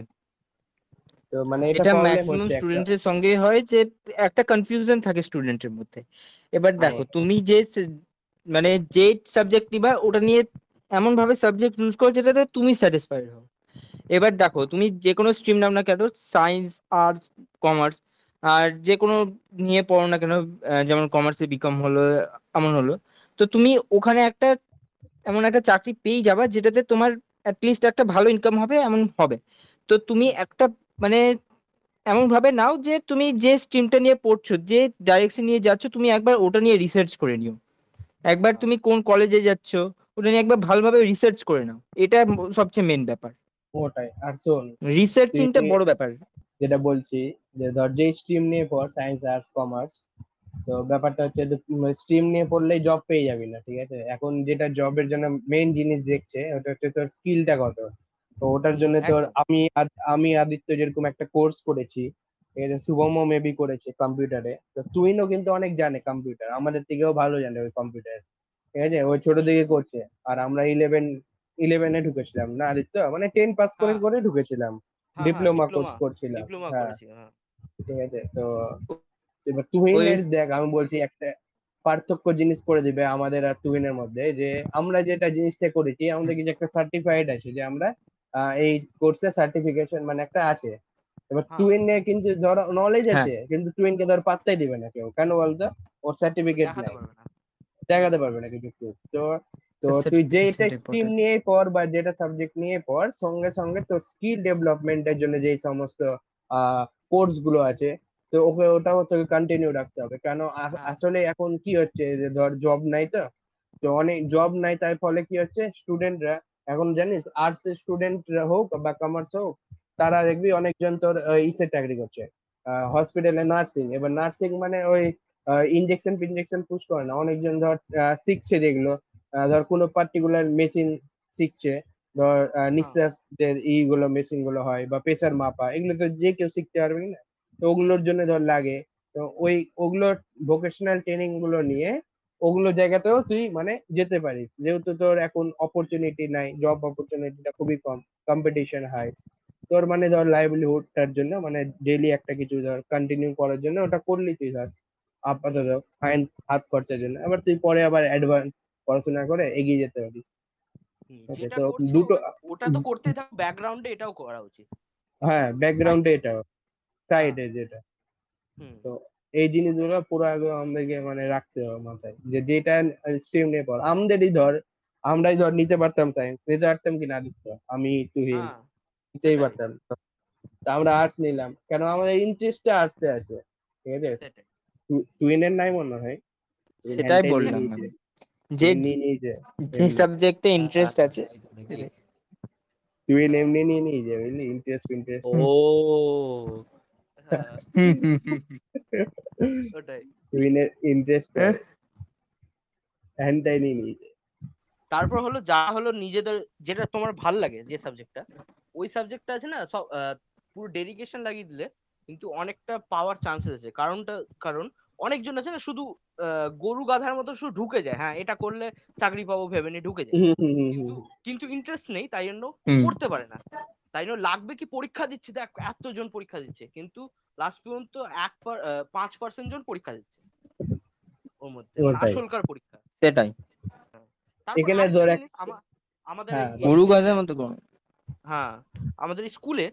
তো মানে এটা ম্যাক্সিমাম স্টুডেন্টের সঙ্গে হয় যে একটা কনফিউশন থাকে স্টুডেন্টের মধ্যে। এবার দেখো তুমি যে মানে যে সাবজেক্ট নিবা ওটা নিয়ে এমন ভাবে সাবজেক্ট চুজ করো যেটাতে তুমি স্যাটিসফাইড হও। এবার দেখো তুমি যে কোনো স্ট্রিম নাও না কেন, সায়েন্স আর্টস কমার্স আর যে কোনো নিয়ে পড়ো না কেন, যেমন কমার্সে বিকম হলো এমন হলো, তো তুমি ওখানে একটা এমন একটা চাকরি পেয়ে যাবা যেটাতে তোমার অ্যাটলিস্ট একটা ভালো ইনকাম হবে এমন হবে। তো তুমি একটা মানে এমনভাবে নাও যে তুমি যে স্ট্রিমটা নিয়ে পড়ছো, যে ডাইরেকশন নিয়ে যাচ্ছ, তুমি একবার ওটা নিয়ে রিসার্চ করে নিও। একবার তুমি কোন কলেজে যাচ্ছ ওটা নিয়ে একবার ভালোভাবে রিসার্চ করে নাও, এটা সবচেয়ে মেন ব্যাপার। ওটাই, আর শোন রিসার্চিংটা বড় ব্যাপার। যেটা বলছি যে ধর যে স্ট্রিম নিয়ে পড়, সায়েন্স আর্টস কমার্স, তো ব্যাপারটা হচ্ছে স্ট্রিম নিয়ে পড়লেই জব পেয়ে যাবি না, ঠিক আছে? এখন যেটা জবের জন্য মেইন জিনিস দেখছে ওটা হচ্ছে তোর স্কিলটা কত। তো ওটার জন্য তোর আমি আদিত্য যেরকম একটা কোর্স করেছি, শুভমও মেবি করেছে কম্পিউটারে, তো তুইও কিন্তু অনেক জানে কম্পিউটার, আমাদের থেকেও ভালো জানে ওই কম্পিউটার, ঠিক আছে? ওই ছোট থেকে করছে। আর আমরা 11 ঢুকেছিলাম না আদিত্য, মানে 10 পাস করে ঢুকেছিলাম, ডিপ্লোমা কোর্স করছিলাম, ঠিক আছে? তো এবার তুহিনের দেখ, আমি বলছি একটা পার্থক্য জিনিস করে দিবে আমাদের আর তুহিনের মধ্যে, যে আমরা যেটা জিনিসটা করেছি আমাদের কিছু একটা সার্টিফাইড আছে যে আমরা এই কোর্সে সার্টিফিকেশন মানে একটা আছে। এবার তুহিনের কিন্তু ধর নলেজ আছে, কিন্তু তুহিনকে ধর পাত্তাই দিবে না কেউ, কেন বলতো? ওর সার্টিফিকেট নাই, দেখাতে পারবে না কিছু। তো তুই যেটা স্ট্রিম নিয়ে পড় বা যেটা সাবজেক্ট নিয়ে পড়, সঙ্গে সঙ্গে তোর স্কিল ডেভেলপমেন্টের জন্য যে সমস্ত কোর্স গুলো আছে তো ওকে ওটাও তোকে কন্টিনিউ রাখতে হবে। কেন আসলে এখন কি হচ্ছে যে ধর জব নাই, তো অনেক জব নাই, তার ফলে কি হচ্ছে স্টুডেন্টরা এখন জানিস আর্টস এর স্টুডেন্ট হোক বা কমার্স হোক, তারা দেখবি অনেকজন তোর ইসে চাকরি করছে, হসপিটালে নার্সিং। এবার নার্সিং মানে ওই ইনজেকশন ফিনজেকশন পুশ করে না, অনেকজন ধর শিখছে যেগুলো, ধর কোনো পার্টিকুলার মেশিন শিখছে, ধর নিঃশ্বাস এইগুলো মেশিন গুলো হয় বা প্রেসার মাপা, এগুলো তো যে কেউ শিখতে পারবে না, তো ওগুলোর জন্য ধর লাগে। তো ওগুলোর ভোকেশনাল ট্রেনিং গুলো নিয়ে ওগুলো জায়গাতেও তুই মানে যেতে পারিস, যেহেতু তোর এখন অপরচুনিটি নাই, জব অপরচুনিটিটা খুবই কম, কম্পিটিশন হাই, তোর মানে ধর লাইভলিহুডটার জন্য মানে ডেইলি একটা কিছু ধর কন্টিনিউ করার জন্য ওটা করলি তুই ধর আপাতত ফাইন হাত খরচার জন্য। আবার তুই পরে আবার অ্যাডভান্স পড়াশোনা করে এগিয়ে যেতে পারিস। তো দুটো ওটা তো করতে থাক, ব্যাকগ্রাউন্ডে এটাও করা উচিত। হ্যাঁ, ব্যাকগ্রাউন্ডে এটাও সাইডে যেটা, তো এই জিনিসগুলো পুরো আগে আমাদেরকে মানে রাখতে হবে মাথায়, যে যেটা স্ট্রিম নিয়ে পড়। আমরাই ধর নিতে পারতাম সায়েন্স, নিতে পারতাম কিনা আদিত্য, আমি তুহিন নিতেই পারতাম, আমরা আর্টস নিলাম, কেন আমাদের ইন্টারেস্টটা আর্টসে আছে, ঠিক আছে? তুহিনের নাই মনে হয়, সেটাই বললাম যে সাবজেক্টে ইন্টারেস্ট আছে তুই এমনি নিয়ে নিয়ে যাবে, বুঝলি? ইন্টারেস্ট ও ওটাই, তুই ইন্টারেস্ট হ্যান্ডটাই নিয়ে নিয়ে যাবে। তারপর হলো যা হলো নিজেদের যেটা তোমার ভাল লাগে, যে সাবজেক্টটা ওই সাবজেক্টটা আছে না, সব পুরো ডেডিকেশন লাগিয়ে দিলে কিন্তু অনেকটা পাওয়ার চান্সেস আছে। কারণ অনেকজন আছে না শুধু গরু গাধার মতো শুধু ঢুকে যায়, হ্যাঁ এটা করলে চাকরি পাবো ভেবে নিয়ে ঢুকে যায়, কিন্তু ইন্টারেস্ট নেই, তাই জন্য করতে পারে না। তাই জন্য লাগবে কি পরীক্ষা দিচ্ছে, দেখ এতজন পরীক্ষা দিচ্ছে কিন্তু লাস্ট পর্যন্ত 5% জন পরীক্ষা দিচ্ছে ওর মধ্যে আসলকার পরীক্ষা। সেটাই এখানে ধর আমাদের গরু গাধার মতো কোন, হ্যাঁ আমাদের স্কুলে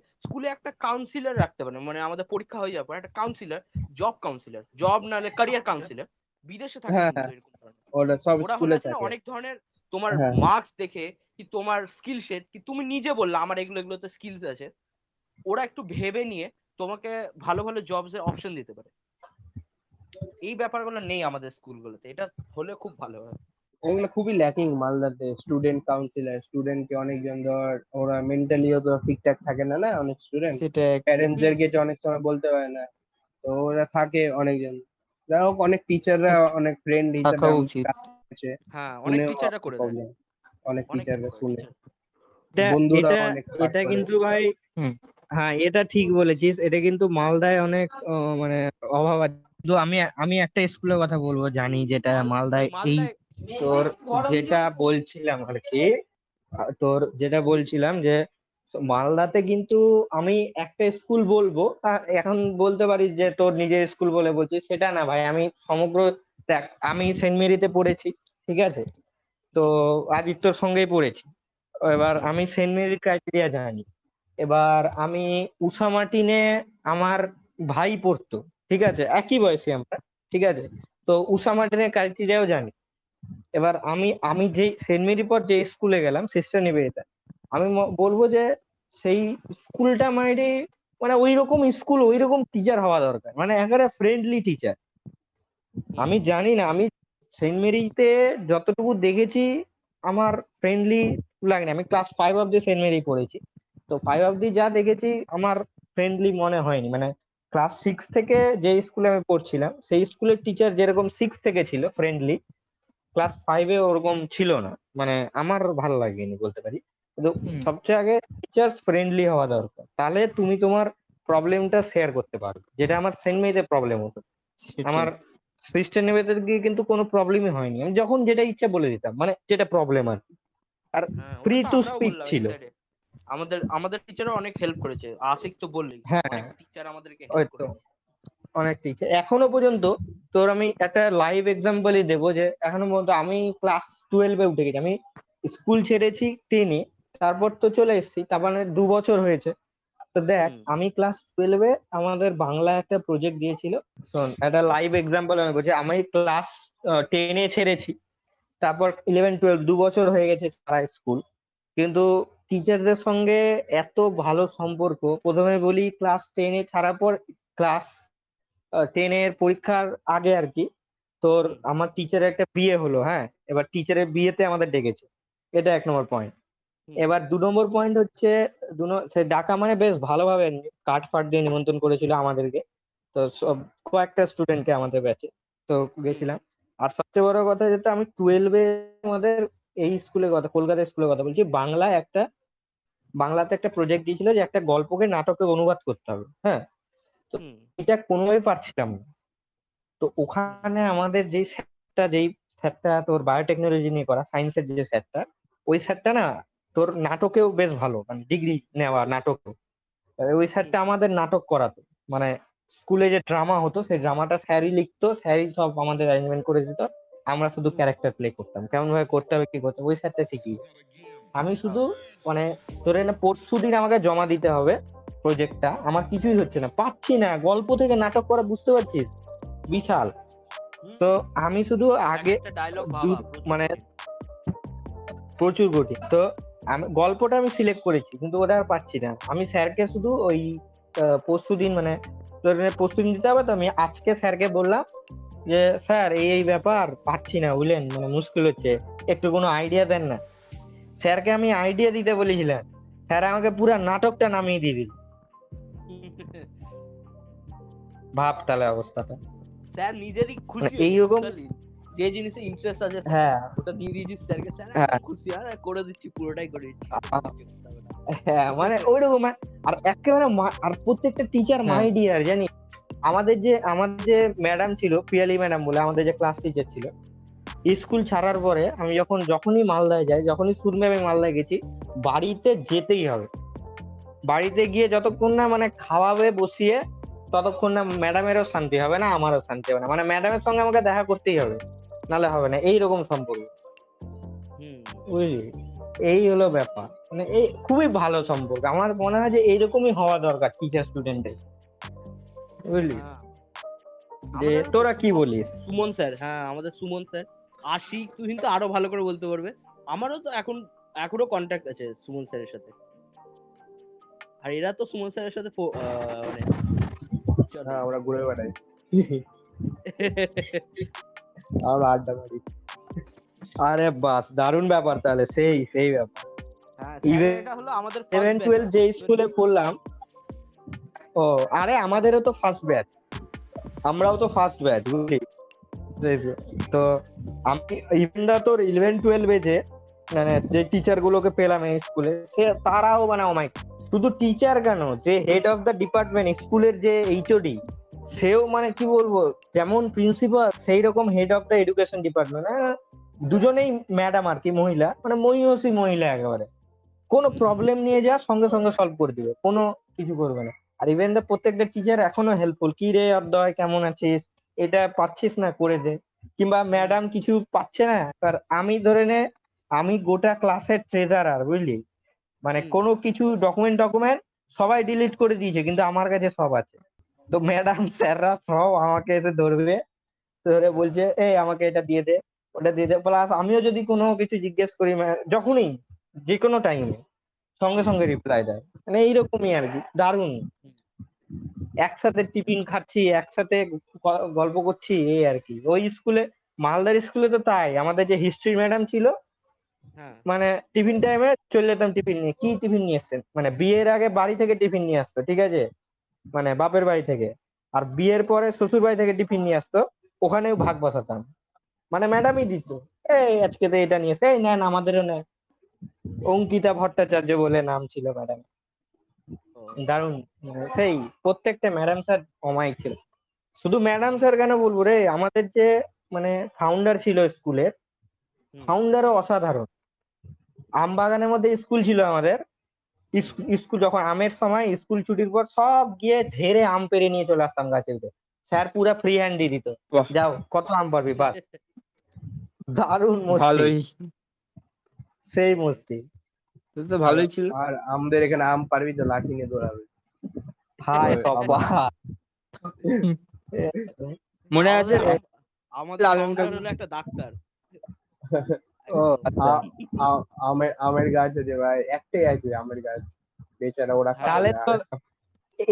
একটা কাউন্সিলর রাখতে পারে, মানে আমাদের পরীক্ষা হয়ে যাওয়ার পর একটা কাউন্সিলর, জব নাহলে ক্যারিয়ার কাউন্সিলর বিদেশে থাকে, অনেক ধরনের তোমার মার্কস দেখে কি তোমার স্কিল সেট কি তুমি নিজে বললে আমার এগুলোতে স্কিলস আছে, ওরা একটু ভেবে নিয়ে তোমাকে ভালো ভালো জবস এর অপশন দিতে পারে। এই ব্যাপারগুলো নেই আমাদের স্কুলগুলোতে, এটা হলে খুব ভালো হয়। ওগুলো খুবই ল্যাকিং মালদাতে, স্টুডেন্ট কাউন্সিলর। স্টুডেন্টকে অনেকজন ধর ওরা মেন্টালিও তো ঠিকঠাক থাকে না, অনেক স্টুডেন্ট প্যারেন্টদেরকে অনেক সময় বলতে পারে না, তো ওরা থাকে অনেকজন। যাই হোক, অনেক টিচাররা অনেক ফ্রেন্ড হিসেবে আছে, হ্যাঁ অনেক টিচাররা করে দেয়, অনেক টিচাররা শুনে বন্ধুরা অনেক। এটা কিন্তু ভাই হ্যাঁ, এটা ঠিক বলেছিস, এটা কিন্তু মালদায় অনেক মানে অভাব আছে। তো আমি একটা স্কুলের কথা বলবো জানি, যেটা মালদায় এই তোর যেটা বলছিলাম আর কি, তোর যেটা বলছিলাম যে মালদাতে কিন্তু আমি একটা স্কুল বলবো, এখন বলতে পারি যে তোর নিজের স্কুল বলে বলছি, সেটা না ভাই, আমি সমগ্র দেখ আমি সেন্ট মেরিতে পড়েছি, ঠিক আছে, তো আদিত্যর সঙ্গেই পড়েছি। এবার আমি সেন্ট মেরির ক্রাইটেরিয়া জানি, এবার আমি উষা মার্টিনে আমার ভাই পড়তো, ঠিক আছে, একই বয়সে আমরা, ঠিক আছে, তো উষা মার্টিনের ক্রাইটেরিয়াও জানি। এবার আমি যে সেন্ট মেরির পর যে স্কুলে গেলাম সিস্টার নিবেদিতা, আমি বলবো যে সেই স্কুলটা মানে ওই রকম স্কুল, ওই রকম টিচার হওয়া দরকার, মানে একেবারে ফ্রেন্ডলি টিচার। আমি জানি না, আমি সেন্ট মেরিতে যতটুকু দেখেছি আমার ফ্রেন্ডলি লাগেনি। আমি ক্লাস 5 অবধি সেন্ট মেরি পড়েছি, তো 5 অবধি যা দেখেছি আমার ফ্রেন্ডলি মনে হয়নি। মানে ক্লাস 6 থেকে যে স্কুলে আমি পড়ছিলাম সেই স্কুলের টিচার যেরকম 6 থেকে ছিল ফ্রেন্ডলি, ক্লাস 5 এ ওরকম ছিল না, মানে আমার ভালো লাগেনি বলতে পারি। সবচেয়ে আগে টিচার্স ফ্রেন্ডলি হওয়া দরকার, তাহলে তুমি তোমার প্রবলেমটা শেয়ার করতে পারবে, যেটা আমার সেন্ট মেরিতে প্রবলেম হতো। আমার সিস্টার নিবেদিতার গিয়ে কিন্তু কোনো প্রবলেমই হয়নি, আমি যখন যেটা ইচ্ছা বলে দিতাম, মানে যেটা প্রবলেম আর কি, আর ফ্রি টু স্পিক ছিল। আমাদের আমাদের টিচাররা অনেক হেল্প করেছে, আশিক তো বললি, অনেক টিচার আমাদেরকে হেল্প করেছে, অনেক টিচার এখনো পর্যন্ত। তোর আমি একটা লাইভ এক্সাম্পলই দেবো, যে এখনো পর্যন্ত আমি ক্লাস 12 উঠে গেছি, আমি স্কুল ছেড়েছি 10-এ, তারপর তো চলে এসেছি, তারপর 2 বছর হয়েছে। তো দেখ আমি ক্লাস 12 আমাদের বাংলা একটা প্রজেক্ট দিয়েছিল, শোন একটা লাইভ এক্সাম্পল আমি বলছি। আমি ক্লাস 10-এ ছেড়েছি, তারপর 11-12 2 বছর হয়ে গেছে সারা স্কুল, কিন্তু টিচারদের সঙ্গে এত ভালো সম্পর্ক। প্রথমে বলি ক্লাস 10-এ ছাড়ার পর, ক্লাস 10-এর পরীক্ষার আগে আর কি, তোর আমার টিচারের একটা বিয়ে হলো, হ্যাঁ, এবার টিচারের বিয়েতে আমাদের ডেকেছে, এটা 1 নম্বর পয়েন্ট। এবার 2 নম্বর পয়েন্ট হচ্ছে, সে ডাকা মানে বেশ ভালোভাবে কাঠ ফাট দিয়ে নিমন্ত্রণ করেছিল আমাদেরকে, তো সব কয়েকটা স্টুডেন্টকে আমাদের ব্যাচে, তো গেছিলাম। আর সবচেয়ে বড় কথা যেটা, আমি 12-এ আমাদের এই স্কুলের কথা, কলকাতা স্কুলের কথা বলছি, বাংলাতে একটা প্রজেক্ট দিয়েছিল যে একটা গল্পকে নাটকে অনুবাদ করতে হবে, হ্যাঁ, তো এটা কোনোভাবে পারছিলাম না। তো ওখানে আমাদের যেই স্যারটা তোর বায়োটেকনোলজি নিয়ে করা, সায়েন্সের যে স্যারটা, ওই স্যারটা না তোর নাটকেও বেশ ভালো, মানে ডিগ্রি নেওয়া নাটকেও, ওই স্যারটা আমাদের নাটক করাতো, মানে স্কুলে যে ড্রামা হতো সেই ড্রামাটা স্যারই লিখতো, স্যারই সব আমাদের অ্যারেঞ্জমেন্ট করে দিত, আমরা শুধু ক্যারেক্টার প্লে করতাম, কেমন ভাবে করতে হবে কি করতে হবে ওই স্যারটা শিখিয়ে। আমি শুধু মানে তোর না পরশুদিন আমাকে জমা দিতে হবে প্রজেক্টটা, আমার কিছুই হচ্ছে না, পাচ্ছি না, গল্প থেকে নাটক করা, বুঝতে পারছিস, বিশাল। তো আমি শুধু আগে মানে প্রচুর কঠিন, তো গল্পটা আমি সিলেক্ট করেছি কিন্তু ওটা আর পাচ্ছি না। আমি স্যারকে শুধু ওই পরশুদিন, মানে পরশুদিন দিতে হবে, তো আমি আজকে স্যারকে বললাম যে স্যার এই ব্যাপার পাচ্ছি না বুঝলেন, মানে মুশকিল হচ্ছে, একটু কোনো আইডিয়া দেন না। স্যারকে আমি আইডিয়া দিতে বলেছিলাম, স্যার আমাকে পুরো নাটকটা নামিয়ে দিয়ে দিল, ভাব তাহলে অবস্থাটা। স্যার নিজেরই খুশি এইরকম যে জিনিসে ইন্টারেস্ট আছে, হ্যাঁ ওটা দিয়ে দিয়েছি স্যারকে, স্যার খুশি আর করে দিচ্ছি, পুরোটাই করে দিচ্ছি, হ্যাঁ মানে ওইরকম। আর একেবারে, আর প্রত্যেকটা টিচার মাই ডিয়ার জানি। আমাদের যে ম্যাডাম ছিল পিয়ালি ম্যাডাম বলে, আমাদের যে ক্লাস টিচার ছিল, স্কুল ছাড়ার পরে আমি যখনই মালদায় যাই, যখনই শুনবে আমি মালদায় গেছি, বাড়িতে যেতেই হবে, বাড়িতে গিয়ে যতক্ষণ না মানে খাওয়াবে বসিয়ে, ততক্ষণ না ম্যাডামেরও শান্তি হবে না, আমারও শান্তি হবে না, মানে ম্যাডামের সঙ্গে আমাকে দেখা করতেই হবে, নাহলে হবে না, এইরকম সম্পর্ক। বুঝলি, এই হলো ব্যাপার, মানে এই খুবই ভালো সম্পর্ক। আমার মনে হয় যে এইরকমই হওয়া দরকার টিচার স্টুডেন্টের, বুঝলি। তোরা কি বলিস? সুমন স্যার, হ্যাঁ আমাদের সুমন স্যার, আশিক তুই কিন্তু আরো ভালো করে বলতে পারবে, আমারও তো এখনো কন্ট্যাক্ট আছে সুমন স্যারের সাথে, আর এরা তো সুমন স্যারের সাথে মানে আমরা ঘুরে বেড়াই, আমরা আড্ডা মারি। আরে বাস, দারুণ ব্যাপার, তাহলে সেই ব্যাপার। হ্যাঁ এটা হলো আমাদের 7-12 যে স্কুলে পড়লাম। ও আরে আমাদেরও তো ফার্স্ট ব্যাচ, আমরাও তো ফার্স্ট ব্যাচ বুঝলি। তো আমি ইভেনটা তোর 11-12 যে টিচার গুলোকে পেলাম এই স্কুলে, সে তারাও মানে অমায়িক, শুধু টিচার কেন, যে হেড অফ দ্য ডিপার্টমেন্ট স্কুলের যে এইচওডি সেও মানে কি বলবো যেমন প্রিন্সিপাল সেই রকম head of the education department, দুজনেই ম্যাডাম আর কি মহিলা, মানে মহিষী মহিলা একেবারে। কোনো প্রবলেম নিয়ে যা সঙ্গে সঙ্গে সলভ করে দিবে, কোনো কিছু করবে না। আর ইভেন দা প্রত্যেকটা টিচার এখনো হেল্পফুল, কি রে অর্ধয় কেমন আছিস, এটা পারছিস না করে দে, কিংবা ম্যাডাম কিছু পাচ্ছে না। আর আমি ধরে নে আমি গোটা ক্লাসের ট্রেজারার, বুঝলি, মানে কোনো কিছু ডকুমেন্ট সবাই ডিলিট করে দিয়েছে কিন্তু আমার কাছে সব আছে। তো ম্যাডাম স্যাররা সব আমাকে এসে ধরবে, ধরে বলছে এই আমাকে এটা দিয়ে দে ওটা দিয়ে দে। প্লাস আমিও যদি কোনো কিছু জিজ্ঞেস করি যখনই যে কোনো টাইমে সঙ্গে সঙ্গে রিপ্লাই দেয়, মানে এইরকমই আর কি। দারুণ, একসাথে টিফিন খাচ্ছি, একসাথে গল্প করছি, এই আর কি। ওই স্কুলে, মালদার স্কুলে তো তাই, আমাদের যে হিস্ট্রি ম্যাডাম ছিল মানে টিফিন টাইমে চলে যেতাম টিফিন নিয়ে। কি টিফিন নিয়ে এসছেন, মানে বিয়ের আগে বাড়ি থেকে টিফিন নিয়ে আসতো, ঠিক আছে, মানে বাপের বাড়ি থেকে, আর বিয়ের পরে শ্বশুর বাড়ি থেকে টিফিন নিয়ে আসতো, ওখানেও ভাগ বসাতাম, মানে ম্যাডামই দিত, এই আজকে তো এটা নিয়ে এসে এই নেন আমাদেরও নেন। অঙ্কিতা ভট্টাচার্য বলে নাম ছিল ম্যাডাম, দারুণ। সেই প্রত্যেকটা ম্যাডাম স্যার অমায়িক ছিল। শুধু ম্যাডাম স্যার কেন বলবো রে, আমাদের যে মানে ফাউন্ডার ছিল স্কুলের, ফাউন্ডারও অসাধারণ। আমবাগানের মধ্যে স্কুল ছিল আমাদের, স্কুল যখন আমের সময় স্কুল ছুটির পর সব গিয়ে ঝেড়ে আম পেরে নিয়ে চলে আসতাম গাছে উঠে, স্যার পুরা ফ্রি হ্যান্ড দিয়ে দিত, যাও কত আম পারবি পার। দারুণ মস্তি, সেই মস্তি তো ভালোই ছিল। আর আমাদের এখানে আম পারবি তো লাঠি নিয়ে দৌড়াবি, হায় বাবা। মনে আছে আমাদের আলমকার হলো একটা ডাক্তার, ও আমের গাছ আছে ভাই, একটাই আছে আমের গাছ বেচারা ওরা। তাহলে তো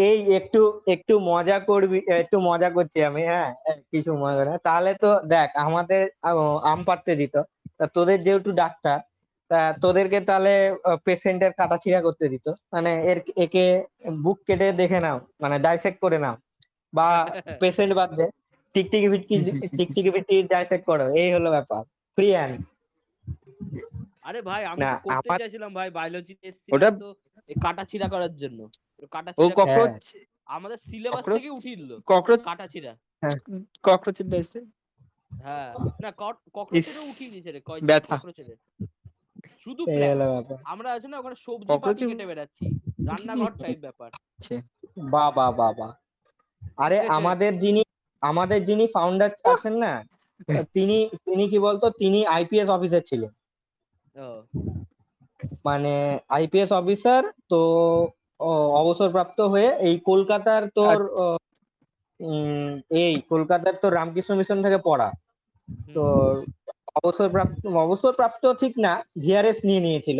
এই একটু একটু মজা করবি, একটু মজা করছি আমি, হ্যাঁ কিছু মজা না। তাহলে তো দেখ আমাদের আম পাড়তে দিত, তোদের যেহেতু ডাক্তার তোদেরকে তাহলে পেশেন্টের কাটাছিড়া করতে দিত, মানে একে বুক কেটে দেখে নাও, মানে ডাইসেক্ট করে নাও, বা পেশেন্ট বাদ দে টিকটিকি ফিটকি ডাইসেক্ট করো, এই হলো ব্যাপার। Free hand. আরে ভাই আমি করতে চাইছিলাম ভাই বায়োলজি টেস্ট, তো কাটাছিড়া করার জন্য কাটাছিড়া, ও ককরোচ আমাদের সিলেবাস থেকে উঠিয়ে দিল, ককরোচ কাটাছিড়া, ককরোচের টেস্ট, হ্যাঁ না ককরোচেরও উঠিয়ে দিয়েছে রে, কয় ককরোচের শুধু আমরা আছি না ওখানে সবজি পাতি কেটে বেড়াচ্ছি, রান্নাঘর টাইপ ব্যাপার। বাবা বাবা, আরে আমাদের যিনি ফাউন্ডার আছেন না, তিনি কি বলতো, তিনি আইপিএস অফিসার ছিলেন, মানে আইপিএস অফিসার তো অবসরপ্রাপ্ত হয়ে এই কলকাতার তোর রামকৃষ্ণ মিশন থেকে পড়া, তো অবসরপ্রাপ্ত ঠিক না, ভিআরএস নিয়ে নিয়েছিল,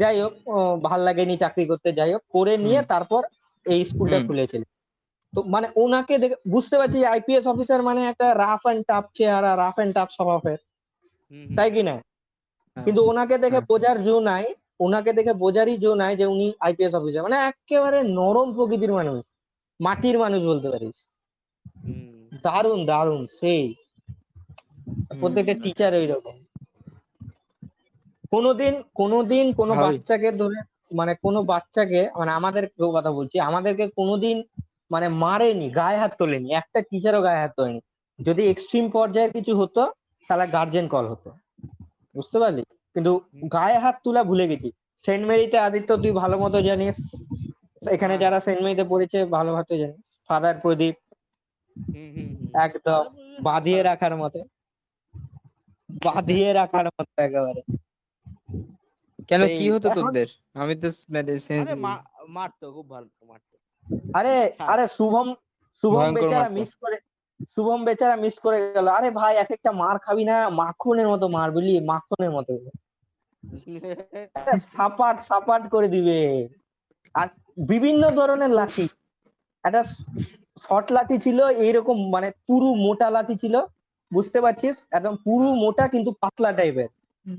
যাই হোক ভাল লাগেনি চাকরি করতে, যাই হোক করে নিয়ে তারপর এই স্কুলটা খুলেছিল। তো মানে ওনাকে দেখে বুঝতে পারছি আইপিএস অফিসার মানে একটা রাফ অ্যান্ড টাফ চেহারা, রাফ অ্যান্ড টাফ স্বভাবের, তাই কি না? কিন্তু ওনাকে দেখে বোঝারই জো নাই যে উনি আইপিএস অফিসার, মানে একেবারে নরম প্রকৃতির মানুষ, মাটির মানুষ বলতে পারিস। দারুণ দারুণ, সেই প্রত্যেকটা টিচার ওইরকম। কোনোদিন কোনো বাচ্চাকে ধরে, মানে কোনো বাচ্চাকে, মানে আমাদের কেউ কথা বলছি, আমাদেরকে কোনোদিন মানে মারেনি, গায়ে হাত তোলেনি, একটা টিচারও গায়ে হাত তোলেনি। যদি এক্সট্রিম পর্যায়ে কিছু হতো তাহলে গার্জেন কল হতো, বুঝতে পারলি, কিন্তু গায়ে হাত তোলা ভুলে গেছি। সেন্ট মেরিতে, আদিত্য তুই ভালো মতো জানিস, এখানে যারা সেন্ট মেরিতে পড়েছে ভালো মতো জানিস, ফাদার প্রদীপ একদম বাঁধিয়ে রাখার মতো একেবারে। কেন কি হতো তোদের? আমি তো মারতো, খুব ভালো মারতো। আরে আরে শুভম বেচারা মিস করে গেল। আরে ভাই এক একটা মার খাবি না, মাখনের মতো মার, বুঝলি, মাখনের মতো সাপাট করে দিবে। আর বিভিন্ন ধরনের লাঠি, একটা শর্ট লাঠি ছিল এইরকম, মানে পুরু মোটা লাঠি ছিল, বুঝতে পারছিস, একদম পুরু মোটা কিন্তু পাতলা টাইপের,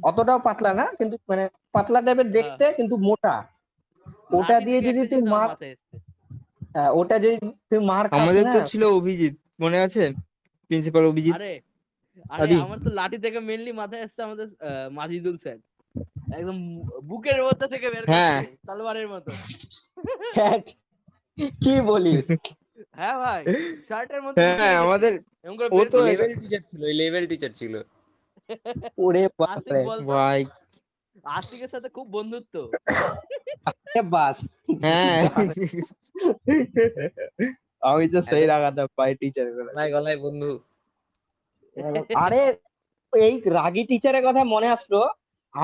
অতটাও পাতলা না কিন্তু মানে পাতলা টাইপের দেখতে কিন্তু মোটা। ওটা দিয়ে যদি তুই মার, ওটা যদি তুই মার, আমাদের তো ছিল অভিজিৎ, মনে আছে প্রিন্সিপাল অভিজিৎ? আরে আমার তো লাঠি থেকে মেইনলি মাথায় আসছে আমাদের মাজিদুল স্যার, একদম বুকের মধ্যে থেকে বের করে তলোয়ারের মতো। কি বলিস? হ্যাঁ ভাই, শার্টের মধ্যে। হ্যাঁ আমাদের ও তো লেভেল টিচার ছিল, এই লেভেল টিচার ছিল। ওরে বাপ রে ভাই, আশিকের সাথে খুব বন্ধুত্ব। বাস হ্যাঁ, আমি তো সেই রাগাতাম ভাই টিচার ভাই, গলায় বন্ধু। আরে এই রাগী টিচারের কথা মনে আসলো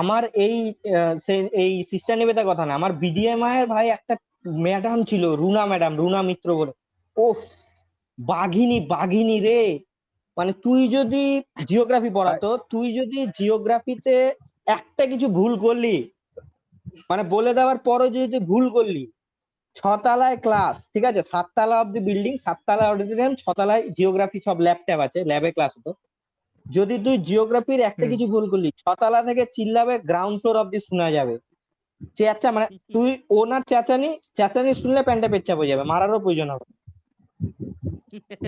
আমার, এই সিস্টার নিবেদিতার কথা না, আমার বিডিএমআই এর ভাই একটা ম্যাডাম ছিল, রুনা ম্যাডাম, রুনা মিত্র বলে। ওফ বাঘিনী বাঘিনী রে। মানে তুই যদি জিওগ্রাফি পড়াতো, তুই যদি জিওগ্রাফিতে একটা কিছু ভুল করলি, মানে বলে দেওয়ার পরও যদি ভুল করলি, ছতলায় ক্লাস, ঠিক আছে, সাততলা অব দি বিল্ডিং, সাততলা অডিটোরিয়াম, ছতলায় জিওগ্রাফি সব ল্যাবট্যাব আছে, ল্যাবে ক্লাস হতো। যদি তুই জিওগ্রাফির একটা কিছু ভুল করলি, ছতলা থেকে চিল্লাবে, গ্রাউন্ড ফ্লোর অব্দি শোনা যাবে চেঁচা। মানে তুই ওনার চেঁচানি চেঁচানি শুনলে প্যান্টে পেচ্ছাপ হয়ে যাবে, মারারও প্রয়োজন হবে।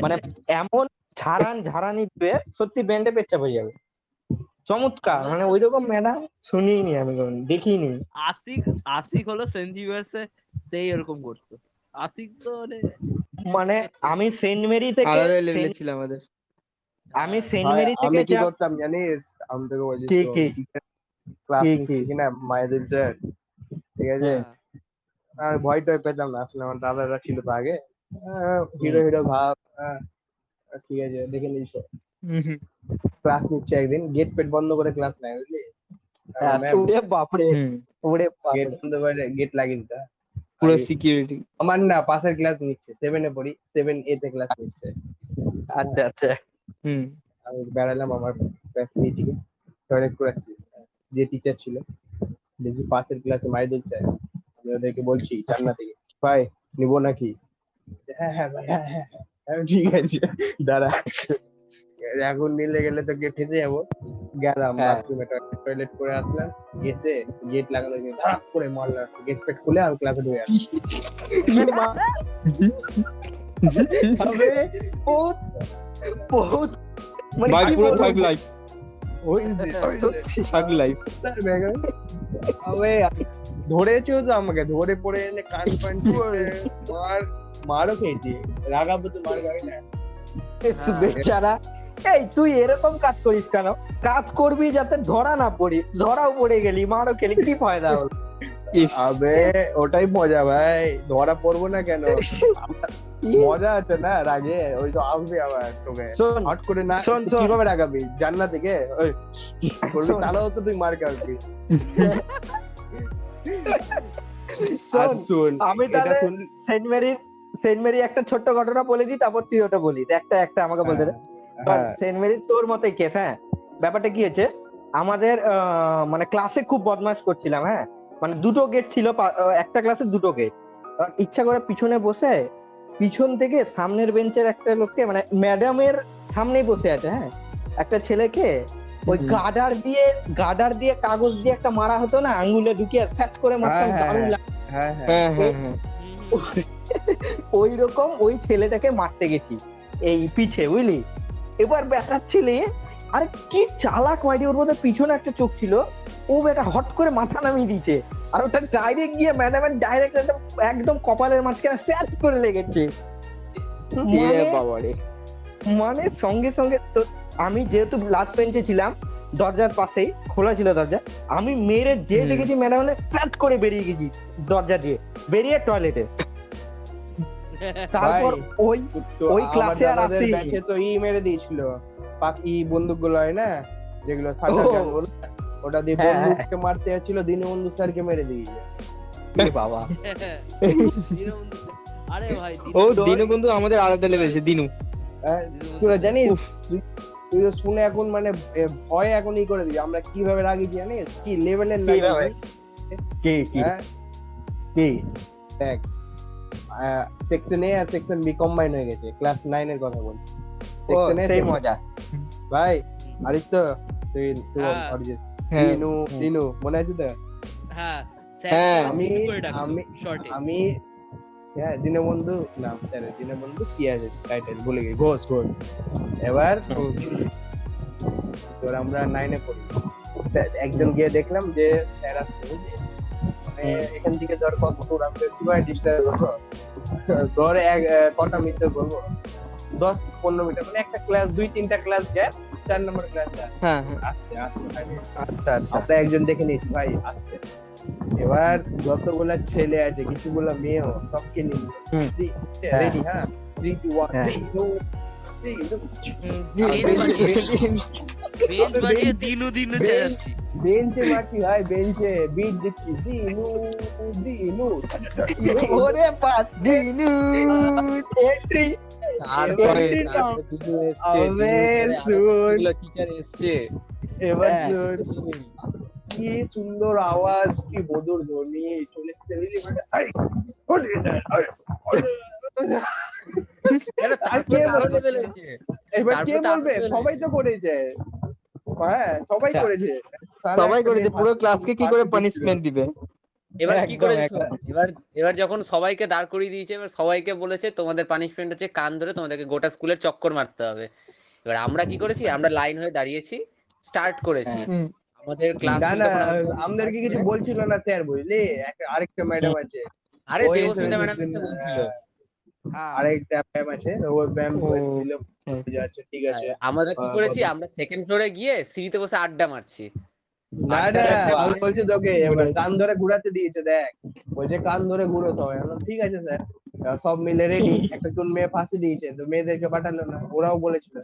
মানে এমন ঝাড়ান ঝাড়ানি পেয়ে সত্যি প্যান্টে পেচ্ছাপ হয়ে যাবে। চমৎকার, মানে ওইরকম ম্যাডাম শুনিনি আমি, দেখিনি। আশিক হলো সেন্টিভার্সে, সেই এরকম করতো আশিক তো। মানে আমি সেন্ট মেরি থেকে আলাদা লেভেলে ছিলাম আমাদের। আমি সেন্ট মেরি থেকে কি করতাম জানিস? আমাদের ওই যে ক্লাস কিনা মায়েদের টিচার, ঠিক আছে, আর ভয় টয় পেতাম না আসলে। আমার দাদারা ছিল তো আগে, হিরো হিরো ভাব, ঠিক আছে, দেখে নিস। ক্লাস নিচ্ছে একদিন, গেট পেট বন্ধ করে ক্লাস নাই, বুঝলি? ওরে বাপ রে, ওরে বাপ, গেট বন্ধ করে গেট লাগিয়ে দিতা পুরো সিকিউরিটি। আমার না পাশের ক্লাস নিচ্ছে, 7 এ পড়ি, 7A তে ক্লাস নিচ্ছে। আচ্ছা আচ্ছা, আমি বেড়ালাম আমার ফ্যাসিলিটিকে, টয়লেট করেছি। যে টিচার ছিল দেখি পাশের ক্লাসে মাই দিচ্ছে, আমি ওদেরকে বলছি জান্না থেকে, ভাই নিবো নাকি? হ্যাঁ হ্যাঁ ভাই, হ্যাঁ হ্যাঁ হ্যাঁ, ঠিক আছে দাঁড়া, এখন নিলে গেলে তো গিয়ে ফেসে যাবো। গেলাম টয়লেট করে আসলাম, এসে গেট লাগানো করে মারলাম, গেট পেট খুলে আমি ক্লাসে ঢুকে ধরেছ তো আমাকে, ধরে পড়ে এনে কান পান মারও খেয়েছি। রাগাবো তো মার গাই না বেচারা। এই তুই এরকম কাজ করিস কেন? কাজ করবি যাতে ধরা না পড়িস, ধরাও পড়ে গেলি মারও খেলি, কি ফায়দা হলো? আবে ওটাই মজা ভাই, ধরা পড়বো না কেন, মজা আছে না। রাগে ওই তো আসবে আবার তোকে হট করে, না কিভাবে রাগাবি জান্না থেকে করবি, তাহলেও তো তুই মার খাবি। আমি তাহলে সেন্ট মেরি একটা ছোট্ট ঘটনা বলে দিই, তারপর তুই ওটা বলিস। একটা আমাকে বলতে দে। সেন্ট মেরি তোর মতে কেস। হ্যাঁ, ব্যাপারটা কি হয়েছে, আমাদের মানে ক্লাসে খুব বদমাশ করছিলাম। হ্যাঁ, মানে দুটো গেট ছিল, একটা ক্লাসে দুটো গেট। ইচ্ছা করে পিছনে বসে, পিছন থেকে সামনের বেঞ্চের একটা লোককে, মানে ম্যাডামের সামনেই বসে আছে, হ্যাঁ, একটা ছেলেকে ওই গার্ডার দিয়ে কাগজ দিয়ে একটা মারা হতো না, আঙ্গুলে ঢুকিয়ে সেট করে মারতাম, দারুণ লাগতো। হ্যাঁ হ্যাঁ, ওই রকম ওই ছেলেটাকে মারতে গেছি এই পিছে, বুঝলি? এবার ব্যাটার ছেলে, আরে কি চালাক মাইটি, ওর মধ্যে পিছনে একটা চোখ ছিল, ও বেটা হট করে মাথা নামিয়ে দিয়েছে, আর ওটা ডাইরেক্ট গিয়ে ম্যাডামের ডাইরেক্ট একদম কপালের মাঝখানে স্যাট করে লেগেছে। মানে সঙ্গে সঙ্গে আমি যেহেতু লাস্ট বেঞ্চে ছিলাম, দরজার পাশেই খোলা ছিল দরজা, আমি মেরে যে দেখেছি ম্যাডামে স্যাট করে বেরিয়ে গেছি দরজা দিয়ে, বেরিয়ে টয়লেটে। তারপর ওই ক্লাসে আর আসি তো ই মেরে দিয়েছিল পাকি বন্দুক গুলো, হয় না যেগুলো সাটার গান বলে, ওটা দিয়ে বন্দুককে মারতে এসেছিল, দীনবন্ধু স্যারকে মেরে দিয়েছে। এ বাবা, দীনবন্ধু! আরে ভাই ও দীনবন্ধু আমাদের আলাদা লেভেলে দিনু। তুই জানিস, তুই শুনে এখন মানে ভয় এখনই করে দিই আমরা, কিভাবে রাগি জানিস? কি লেভেলের লাগে কি কি কি দেখ, সেকশন এ আর সেকশন বি কম্বাইন হয়ে গেছে, ক্লাস 9 এর কথা বলছি। সেকশন এ সেই মজা ভাই। আদিত্য তুই অরিজিৎ দিনু মনে আছে তো? হ্যাঁ স্যার, আমি হ্যাঁ দীনবন্ধু নাম, স্যার দীনবন্ধু কি আছে টাইটেল বলে গেছি, ঘোষ। এবার তোর আমরা 9 এ পড়ি, একজন গিয়ে দেখলাম যে স্যার আসছে, এখান থেকে ধর কত ধর কটা মিটার বলবো 10-15 মিটার, মানে একটা ক্লাস 2-3টা ক্লাস গ্যাপ 4 নম্বর ক্লাস আসছে। একজন দেখে নিস ভাই আসছে। এবার যতগুলা ছেলে আছে কিছুগুলা মেয়ে সবকে কি সুন্দর আওয়াজ, কি মধুর ধ্বনি চলেছে। সবাই তো করেছে, হ্যাঁ সবাই করেছে, সবাই করেছে। পুরো ক্লাসকে কি করে পানিশমেন্ট দিবে? এবার কি করেছো? এবার যখন সবাইকে দাঁড় করিয়ে দিয়েছে, এবার সবাইকে বলেছে তোমাদের পানিশমেন্ট হচ্ছে কান ধরে তোমাদেরকে গোটা স্কুলের চক্কর মারতে হবে। এবার আমরা কি করেছি, আমরা লাইন হয়ে দাঁড়িয়েছি, স্টার্ট করেছি। আমাদের ক্লাস আমাদেরকে কিছু বলছিল না স্যার, বুঝলি? আরেকটা ম্যাডাম আছে, আরে দেবস্মিতা ম্যাডাম এসে বলছিল, আরেকটা ম্যাম আছে, ও ম্যাম বলছিল ঠিক আছে। আমরা কি করেছি, আমরা সেকেন্ড ফ্লোরে গিয়ে সিঁড়িতে বসে আড্ডা মারছি। না না ভালো বলছো, তোকে কান ধরে ঘুরাতে দিয়েছে, দেখ ওই যে কান ধরে ঘুরো সবাই। ঠিক আছে স্যার, সব মিলে রেডি। একটা কোন মেয়ে ফাঁসি দিয়েছে তো মেয়েদেরকে পাঠালো না, ওরাও বলেছিল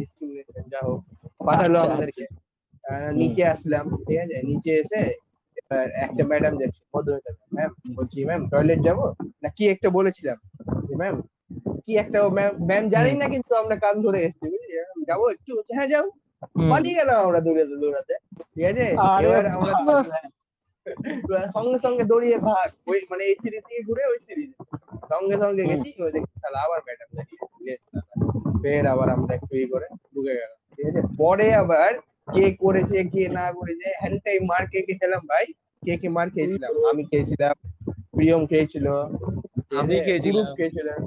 ডিসক্রিমিনেশন, যা হোক পাঠালো আমাদেরকে। নিচে আসলাম, ঠিক আছে, নিচে এসে একটা ম্যাডাম যাচ্ছে, ম্যাম বলছি ম্যাম টয়লেট যাবো না কি একটা বলেছিলাম, ম্যাম কি একটা ম্যাম জানি না, কিন্তু আমরা কান ধরে এসছি, বুঝলি, যাবো একটু, হ্যাঁ যাও, পালিয়ে গেলাম আমরা দৌড়াতে দৌড়াতে, ঠিক আছে। এবার আমরা সঙ্গে সঙ্গে দৌড়িয়ে ভাগ, ওই মানে এই সিরিজ থেকে ঘুরে ওই সিরিজ সঙ্গে সঙ্গে গেছি। ওই দেখি শালা আবার ম্যাডাম দাঁড়িয়ে, ফের আবার আমরা একটু ইয়ে করে ঢুকে গেলাম, ঠিক আছে। পরে আবার কে করেছে কে না করেছে হ্যান্ড টাইম মার কে কে খেলাম ভাই, কে কে মার খেয়েছিলাম, আমি খেয়েছিলাম, প্রিয়ম খেয়েছিল, আমি খেয়েছিলাম,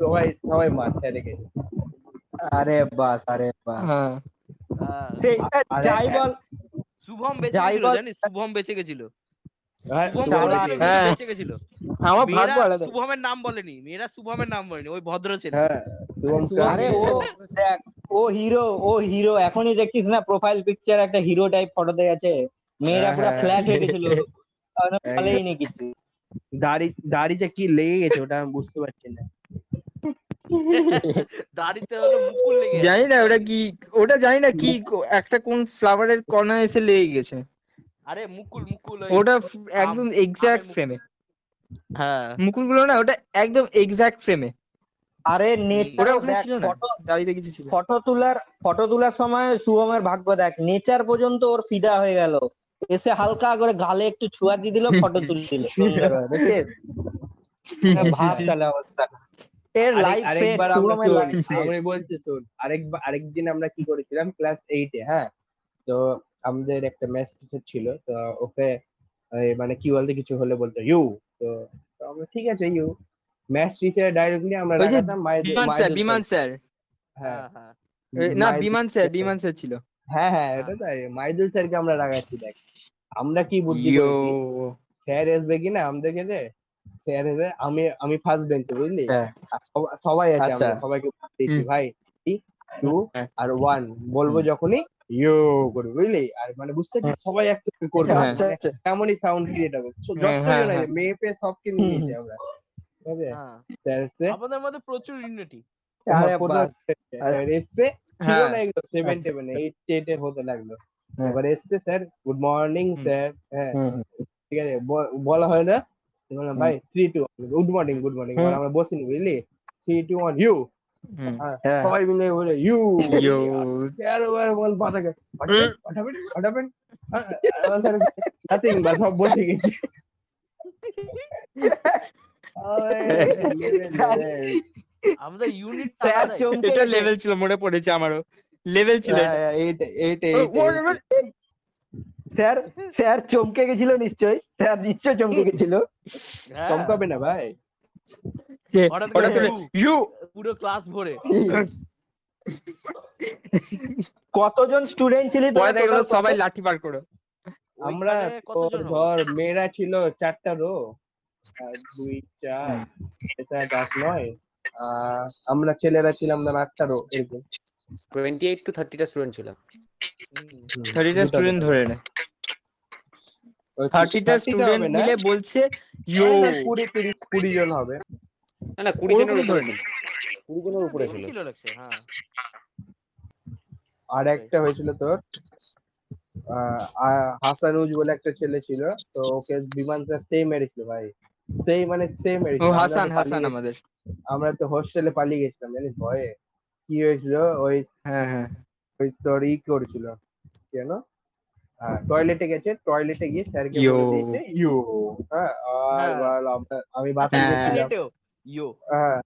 সবাই সবাই মার ছেড়ে গেছে। আরে বাস, আরে বাস, হ্যাঁ সেইটা যাই বল। শুভম বেঁচে গেছিল, জানিস শুভম বেঁচে গেছিল, শুভমের নাম বলেনি মেয়েরা, শুভমের নাম বলেনি, ওই ভদ্র ছিল। ও হিরো এখনই দেখছিস না, প্রোফাইল পিকচার একটা হিরো টাইপ ফটো দেয়া আছে, মেয়েরা পুরো ফ্ল্যাট হয়ে গেছিল, বলেই নি কিছু। দাড়িতে কি লেগে গেছে ওটা আমি বুঝতে পারছি না, দাড়িতে হলো মুকুল লেগে গেছে, জানি না ওটা কি, ওটা জানি না কি একটা কোন ফ্লাওয়ারের কণা এসে লেগে গেছে। আরে মুকুল, মুকুল ওটা একদম এক্সাক্ট ফ্রেমে, হ্যাঁ মুকুলগুলো না ওটা একদম এক্সাক্ট ফ্রেমে। আরে নেচার ওখানে ছিল না, দাঁড়িয়ে কিছু ছিল। ফটো তোলার সময় শুভমের ভাগ্য দেখ, নেচার পর্যন্ত ওর ফিদা হয়ে গেল, এসে হালকা করে গালে একটু ছোঁয়া দিয়ে দিল, ফটো তুলছিল, দেখেছিস ভাব চলে অবস্থা। এর লাইফ সেট শুভমের লাইফ, আমি বলছি শুন, আরেকদিন আমরা কি করেছিলাম ক্লাস 8 এ, হ্যাঁ তো আমাদের একটা ম্যাথ টিচার ছিল, তো ওকে মানে কি বলতে কিছু হলে বলতো ইউ, তো আমরা ঠিক আছে ইউ, ম্যাথ টিচার ডাইরেক্টলি আমরা লাগাতাম বিমান স্যার, হ্যাঁ হ্যাঁ না বিমান স্যার ছিল, হ্যাঁ হ্যাঁ এটা তো মাইদুল স্যারকে আমরা লাগাচ্ছি। দেখ আমরা কি বুদ্ধি করেছি, স্যার আসবে কিনা আমাদেরকে, যে স্যার এসে আমি ফার্স্ট বেঞ্চে, বুঝলি, সবাই আছে, আমরা সবাইকে দিচ্ছি ভাই 2 আর 1 বলবো, যখনই বলা হয় না ভাই 3-2 গুড মর্নিং আমরা বসিনি, বুঝলি, 3-2-1 ইউ, সবাই মিলে বলে ইউ ইউ, স্যার ওভার বল পাতা গেছে, হঠাৎ স্যার নাথিং বাট সব বলতে গেছে। আমাদের ইউনিট স্যার চমকে, এটা লেভেল ছিল, মনে পড়েছে আমারও, লেভেল ছিল 8। স্যার চমকে গেছিল নিশ্চয়, স্যার নিশ্চয় চমকে গেছিল, চমকাবে না ভাই, পুরো ক্লাস ভরে কতজন স্টুডেন্ট ছিল সবাই লাঠি বার করে? আমরা ধর মেয়েরা ছিল 4টা রো, 2, 4, 8, 9, আমরা ছেলেরা ছিলাম না 8টা রো, এরকম 28 to 30 টা স্টুডেন্ট ছিল। 30 টা স্টুডেন্ট ধরে না, 30 টা স্টুডেন্ট মিলে বলছে ইউ 20 জন হবে না, 20 জনের উপরে ছিল, 20 জনের উপরে ছিল। হ্যাঁ, আর একটা হয়েছিল তোর হাসানুজ বলে একটা ছেলে ছিল, তো ওকে বিমান স্যার সেম মেরেছিল ভাই, সেই মানে সেম মেরেছিল। ও হাসান, হাসান আমাদের। আমরা তো হোস্টেলে পালিয়ে গেছিলাম জানিস, ভয়ে কি হয়েছিল ওই ওই স্টোরি করেছিল কেন, টয়লেটে গেছে, টয়লেটে গিয়ে স্যারকে বলে দিয়েছে ইউ। হ্যাঁ, আর আমি বাথরুমে ছিলাম, ইউ। হ্যাঁ,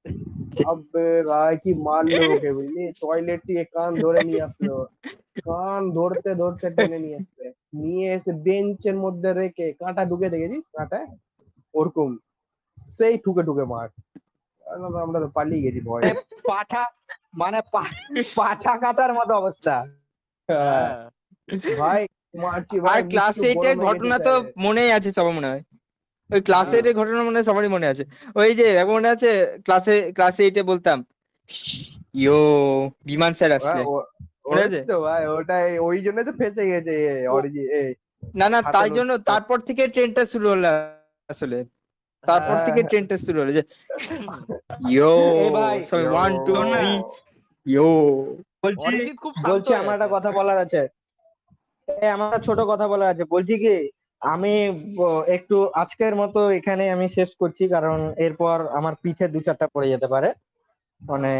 আবে ভাই কি মারলো ওকে বুঝলি, টয়লেট দিয়ে কান ধরে নিয়ে আসলো, কান ধরতে ধরতে টেনে নিয়ে আসছে, নিয়ে এসে বেঞ্চের মধ্যে রেখে কাঁটা ঢুকে দেখেছিস, কাঁটা ওরকম সেই ঠুকে ঠুকে মার। আমরা তো পালিয়ে গেছি ভয়, পাঠা মানে পাঠা কাটার মতো অবস্থা ভাই। আর ক্লাস 8 এর ঘটনা তো মনেই আছে সবার, মনে হয় ওই ক্লাস 8 এর ঘটনা মনে হয় সবারই মনে আছে। ওই যে মনে আছে ক্লাস 8 এ বলতাম ইয়ো বিমান স্যার আসলে, মনে আছে তো ভাই? ওটাই, ওই জন্য তো ফেসে গেছে। না না, তাই জন্য তারপর থেকে ট্রেন্ডটা শুরু হলো আসলে, তারপর থেকে ট্রেন্ডটা শুরু হলো যে ইয়ো ভাই, সো 1 2 3 ইয়ো। বলছি আমার একটা কথা বলার আছে, আমার ছোট কথা বলার আছে। বলছি কি, আমি একটু আজকের মতো এখানে আমি শেষ করছি, কারণ এরপর আমার পিঠে 2-4টা পড়ে যেতে পারে, মানে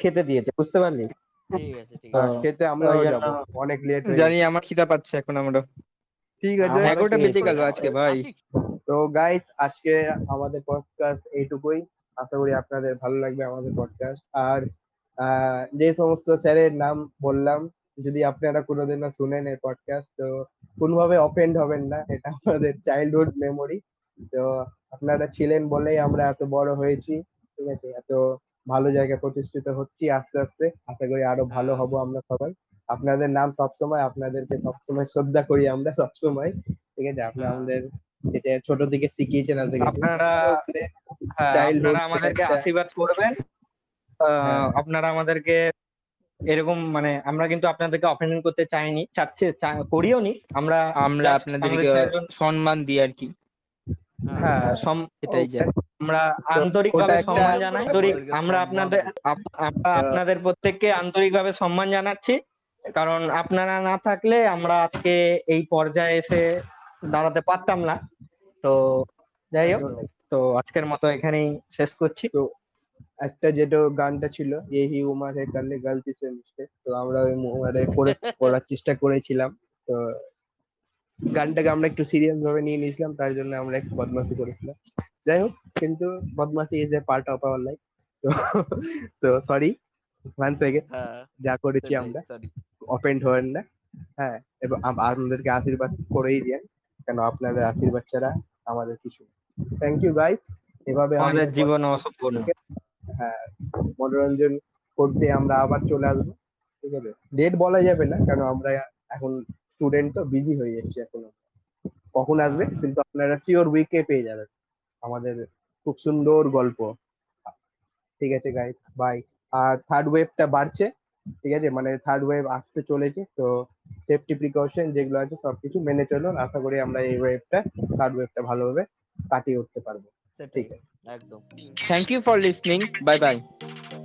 খেতে দিয়েছে, বুঝতে পারলি? ঠিক আছে, ঠিক আছে, খেতে আমরা যাব, অনেক লেট হয়ে জানি, আমার খিদা পাচ্ছে এখন। আমরা ঠিক আছে, 11টা বেজে গেল আজকে ভাই। তো গাইস, আজকে আমাদের পডকাস্ট এইটুকুই। আশা করি আপনাদের ভালো লাগবে আমাদের পডকাস্ট। আর যে সমস্ত স্যারের নাম বললাম, যদি আপনারা কোনোদিনও শুনেন এই পডকাস্ট, তো কোনোভাবে অফেন্ড হবেন না, এটা আমাদের চাইল্ডহুড মেমোরি। তো আপনারা ছিলেন বলেই আমরা এত বড় হয়েছি, ঠিক আছে, এত ভালো জায়গায় প্রতিষ্ঠিত হচ্ছি আস্তে আস্তে। আশা করি আরো ভালো হব আমরা সবাই। আপনাদের নাম সবসময়, আপনাদেরকে সবসময় শ্রদ্ধা করি আমরা সবসময়, ঠিক আছে? আপনারা আমাদের এটা ছোট থেকে শিখিয়েছেন, আপনারা আমাদেরকে আশীর্বাদ করবেন, আপনারা আমাদেরকে এরকম, মানে আমরা কিন্তু আপনাদেরকে অপমান করতে চাইনি, করিও নি, আমরা আপনাদেরকে সম্মান দিই আর কি। হ্যাঁ, এটাই যে আমরা আন্তরিকভাবে সম্মান জানাই, আমরা আপনাদের প্রত্যেককে আন্তরিকভাবে সম্মান জানাচ্ছি, কারণ আপনারা না থাকলে আমরা আজকে এই পর্যায়ে এসে দাঁড়াতে পারতাম না। তো যাই হোক, তো আজকের মতো এখানেই শেষ করছি। তো একটা যেটা গানটা ছিল, এই উমার হে করলে গলতি সে মিস্টেক, তো আমরা ওই উমারে করে পড়ার চেষ্টা করেছিলাম, তো গানটাকে আমরা একটু সিরিয়াস ভাবে নিয়ে নিয়েছিলাম, তার জন্য আমরা একটু বদমাশি করেছিলাম। যাই হোক, কিন্তু বদমাশি is a part of our life. তো সরি ওয়ান্স এগেইন, যা করেছি আমরা, অফেন্ড হবেন না। হ্যাঁ, এবং আমাদেরকে আশীর্বাদ করেই দেন, কেন আপনাদের আশীর্বাদ ছাড়া আমাদের কিছু। থ্যাংক ইউ গাইস, এভাবে আমাদের জীবন অসম্পূর্ণ। হ্যাঁ, মনোরঞ্জন করতে আমরা আবার চলে আসবো, ঠিক আছে? ডেট বলা যাবে না, কারণ আমরা এখন স্টুডেন্ট তো বিজি হয়ে যাচ্ছি, এখন কখন আসবে কিন্তু আপনারা সিওর উইকে পেয়ে যাবেন আমাদের খুব সুন্দর গল্প, ঠিক আছে গাইস? বাই। আর থার্ড ওয়েভটা বাড়ছে, ঠিক আছে, মানে থার্ড ওয়েভ আসতে চলেছে, তো সেফটি প্রিকশন যেগুলো আছে সবকিছু মেনে চলুন। আশা করি আমরা এই ওয়েভটা, থার্ড ওয়েভটা ভালোভাবে কাটিয়ে উঠতে পারবো। ঠিক আছে, একদম। Thank you for listening. Bye bye.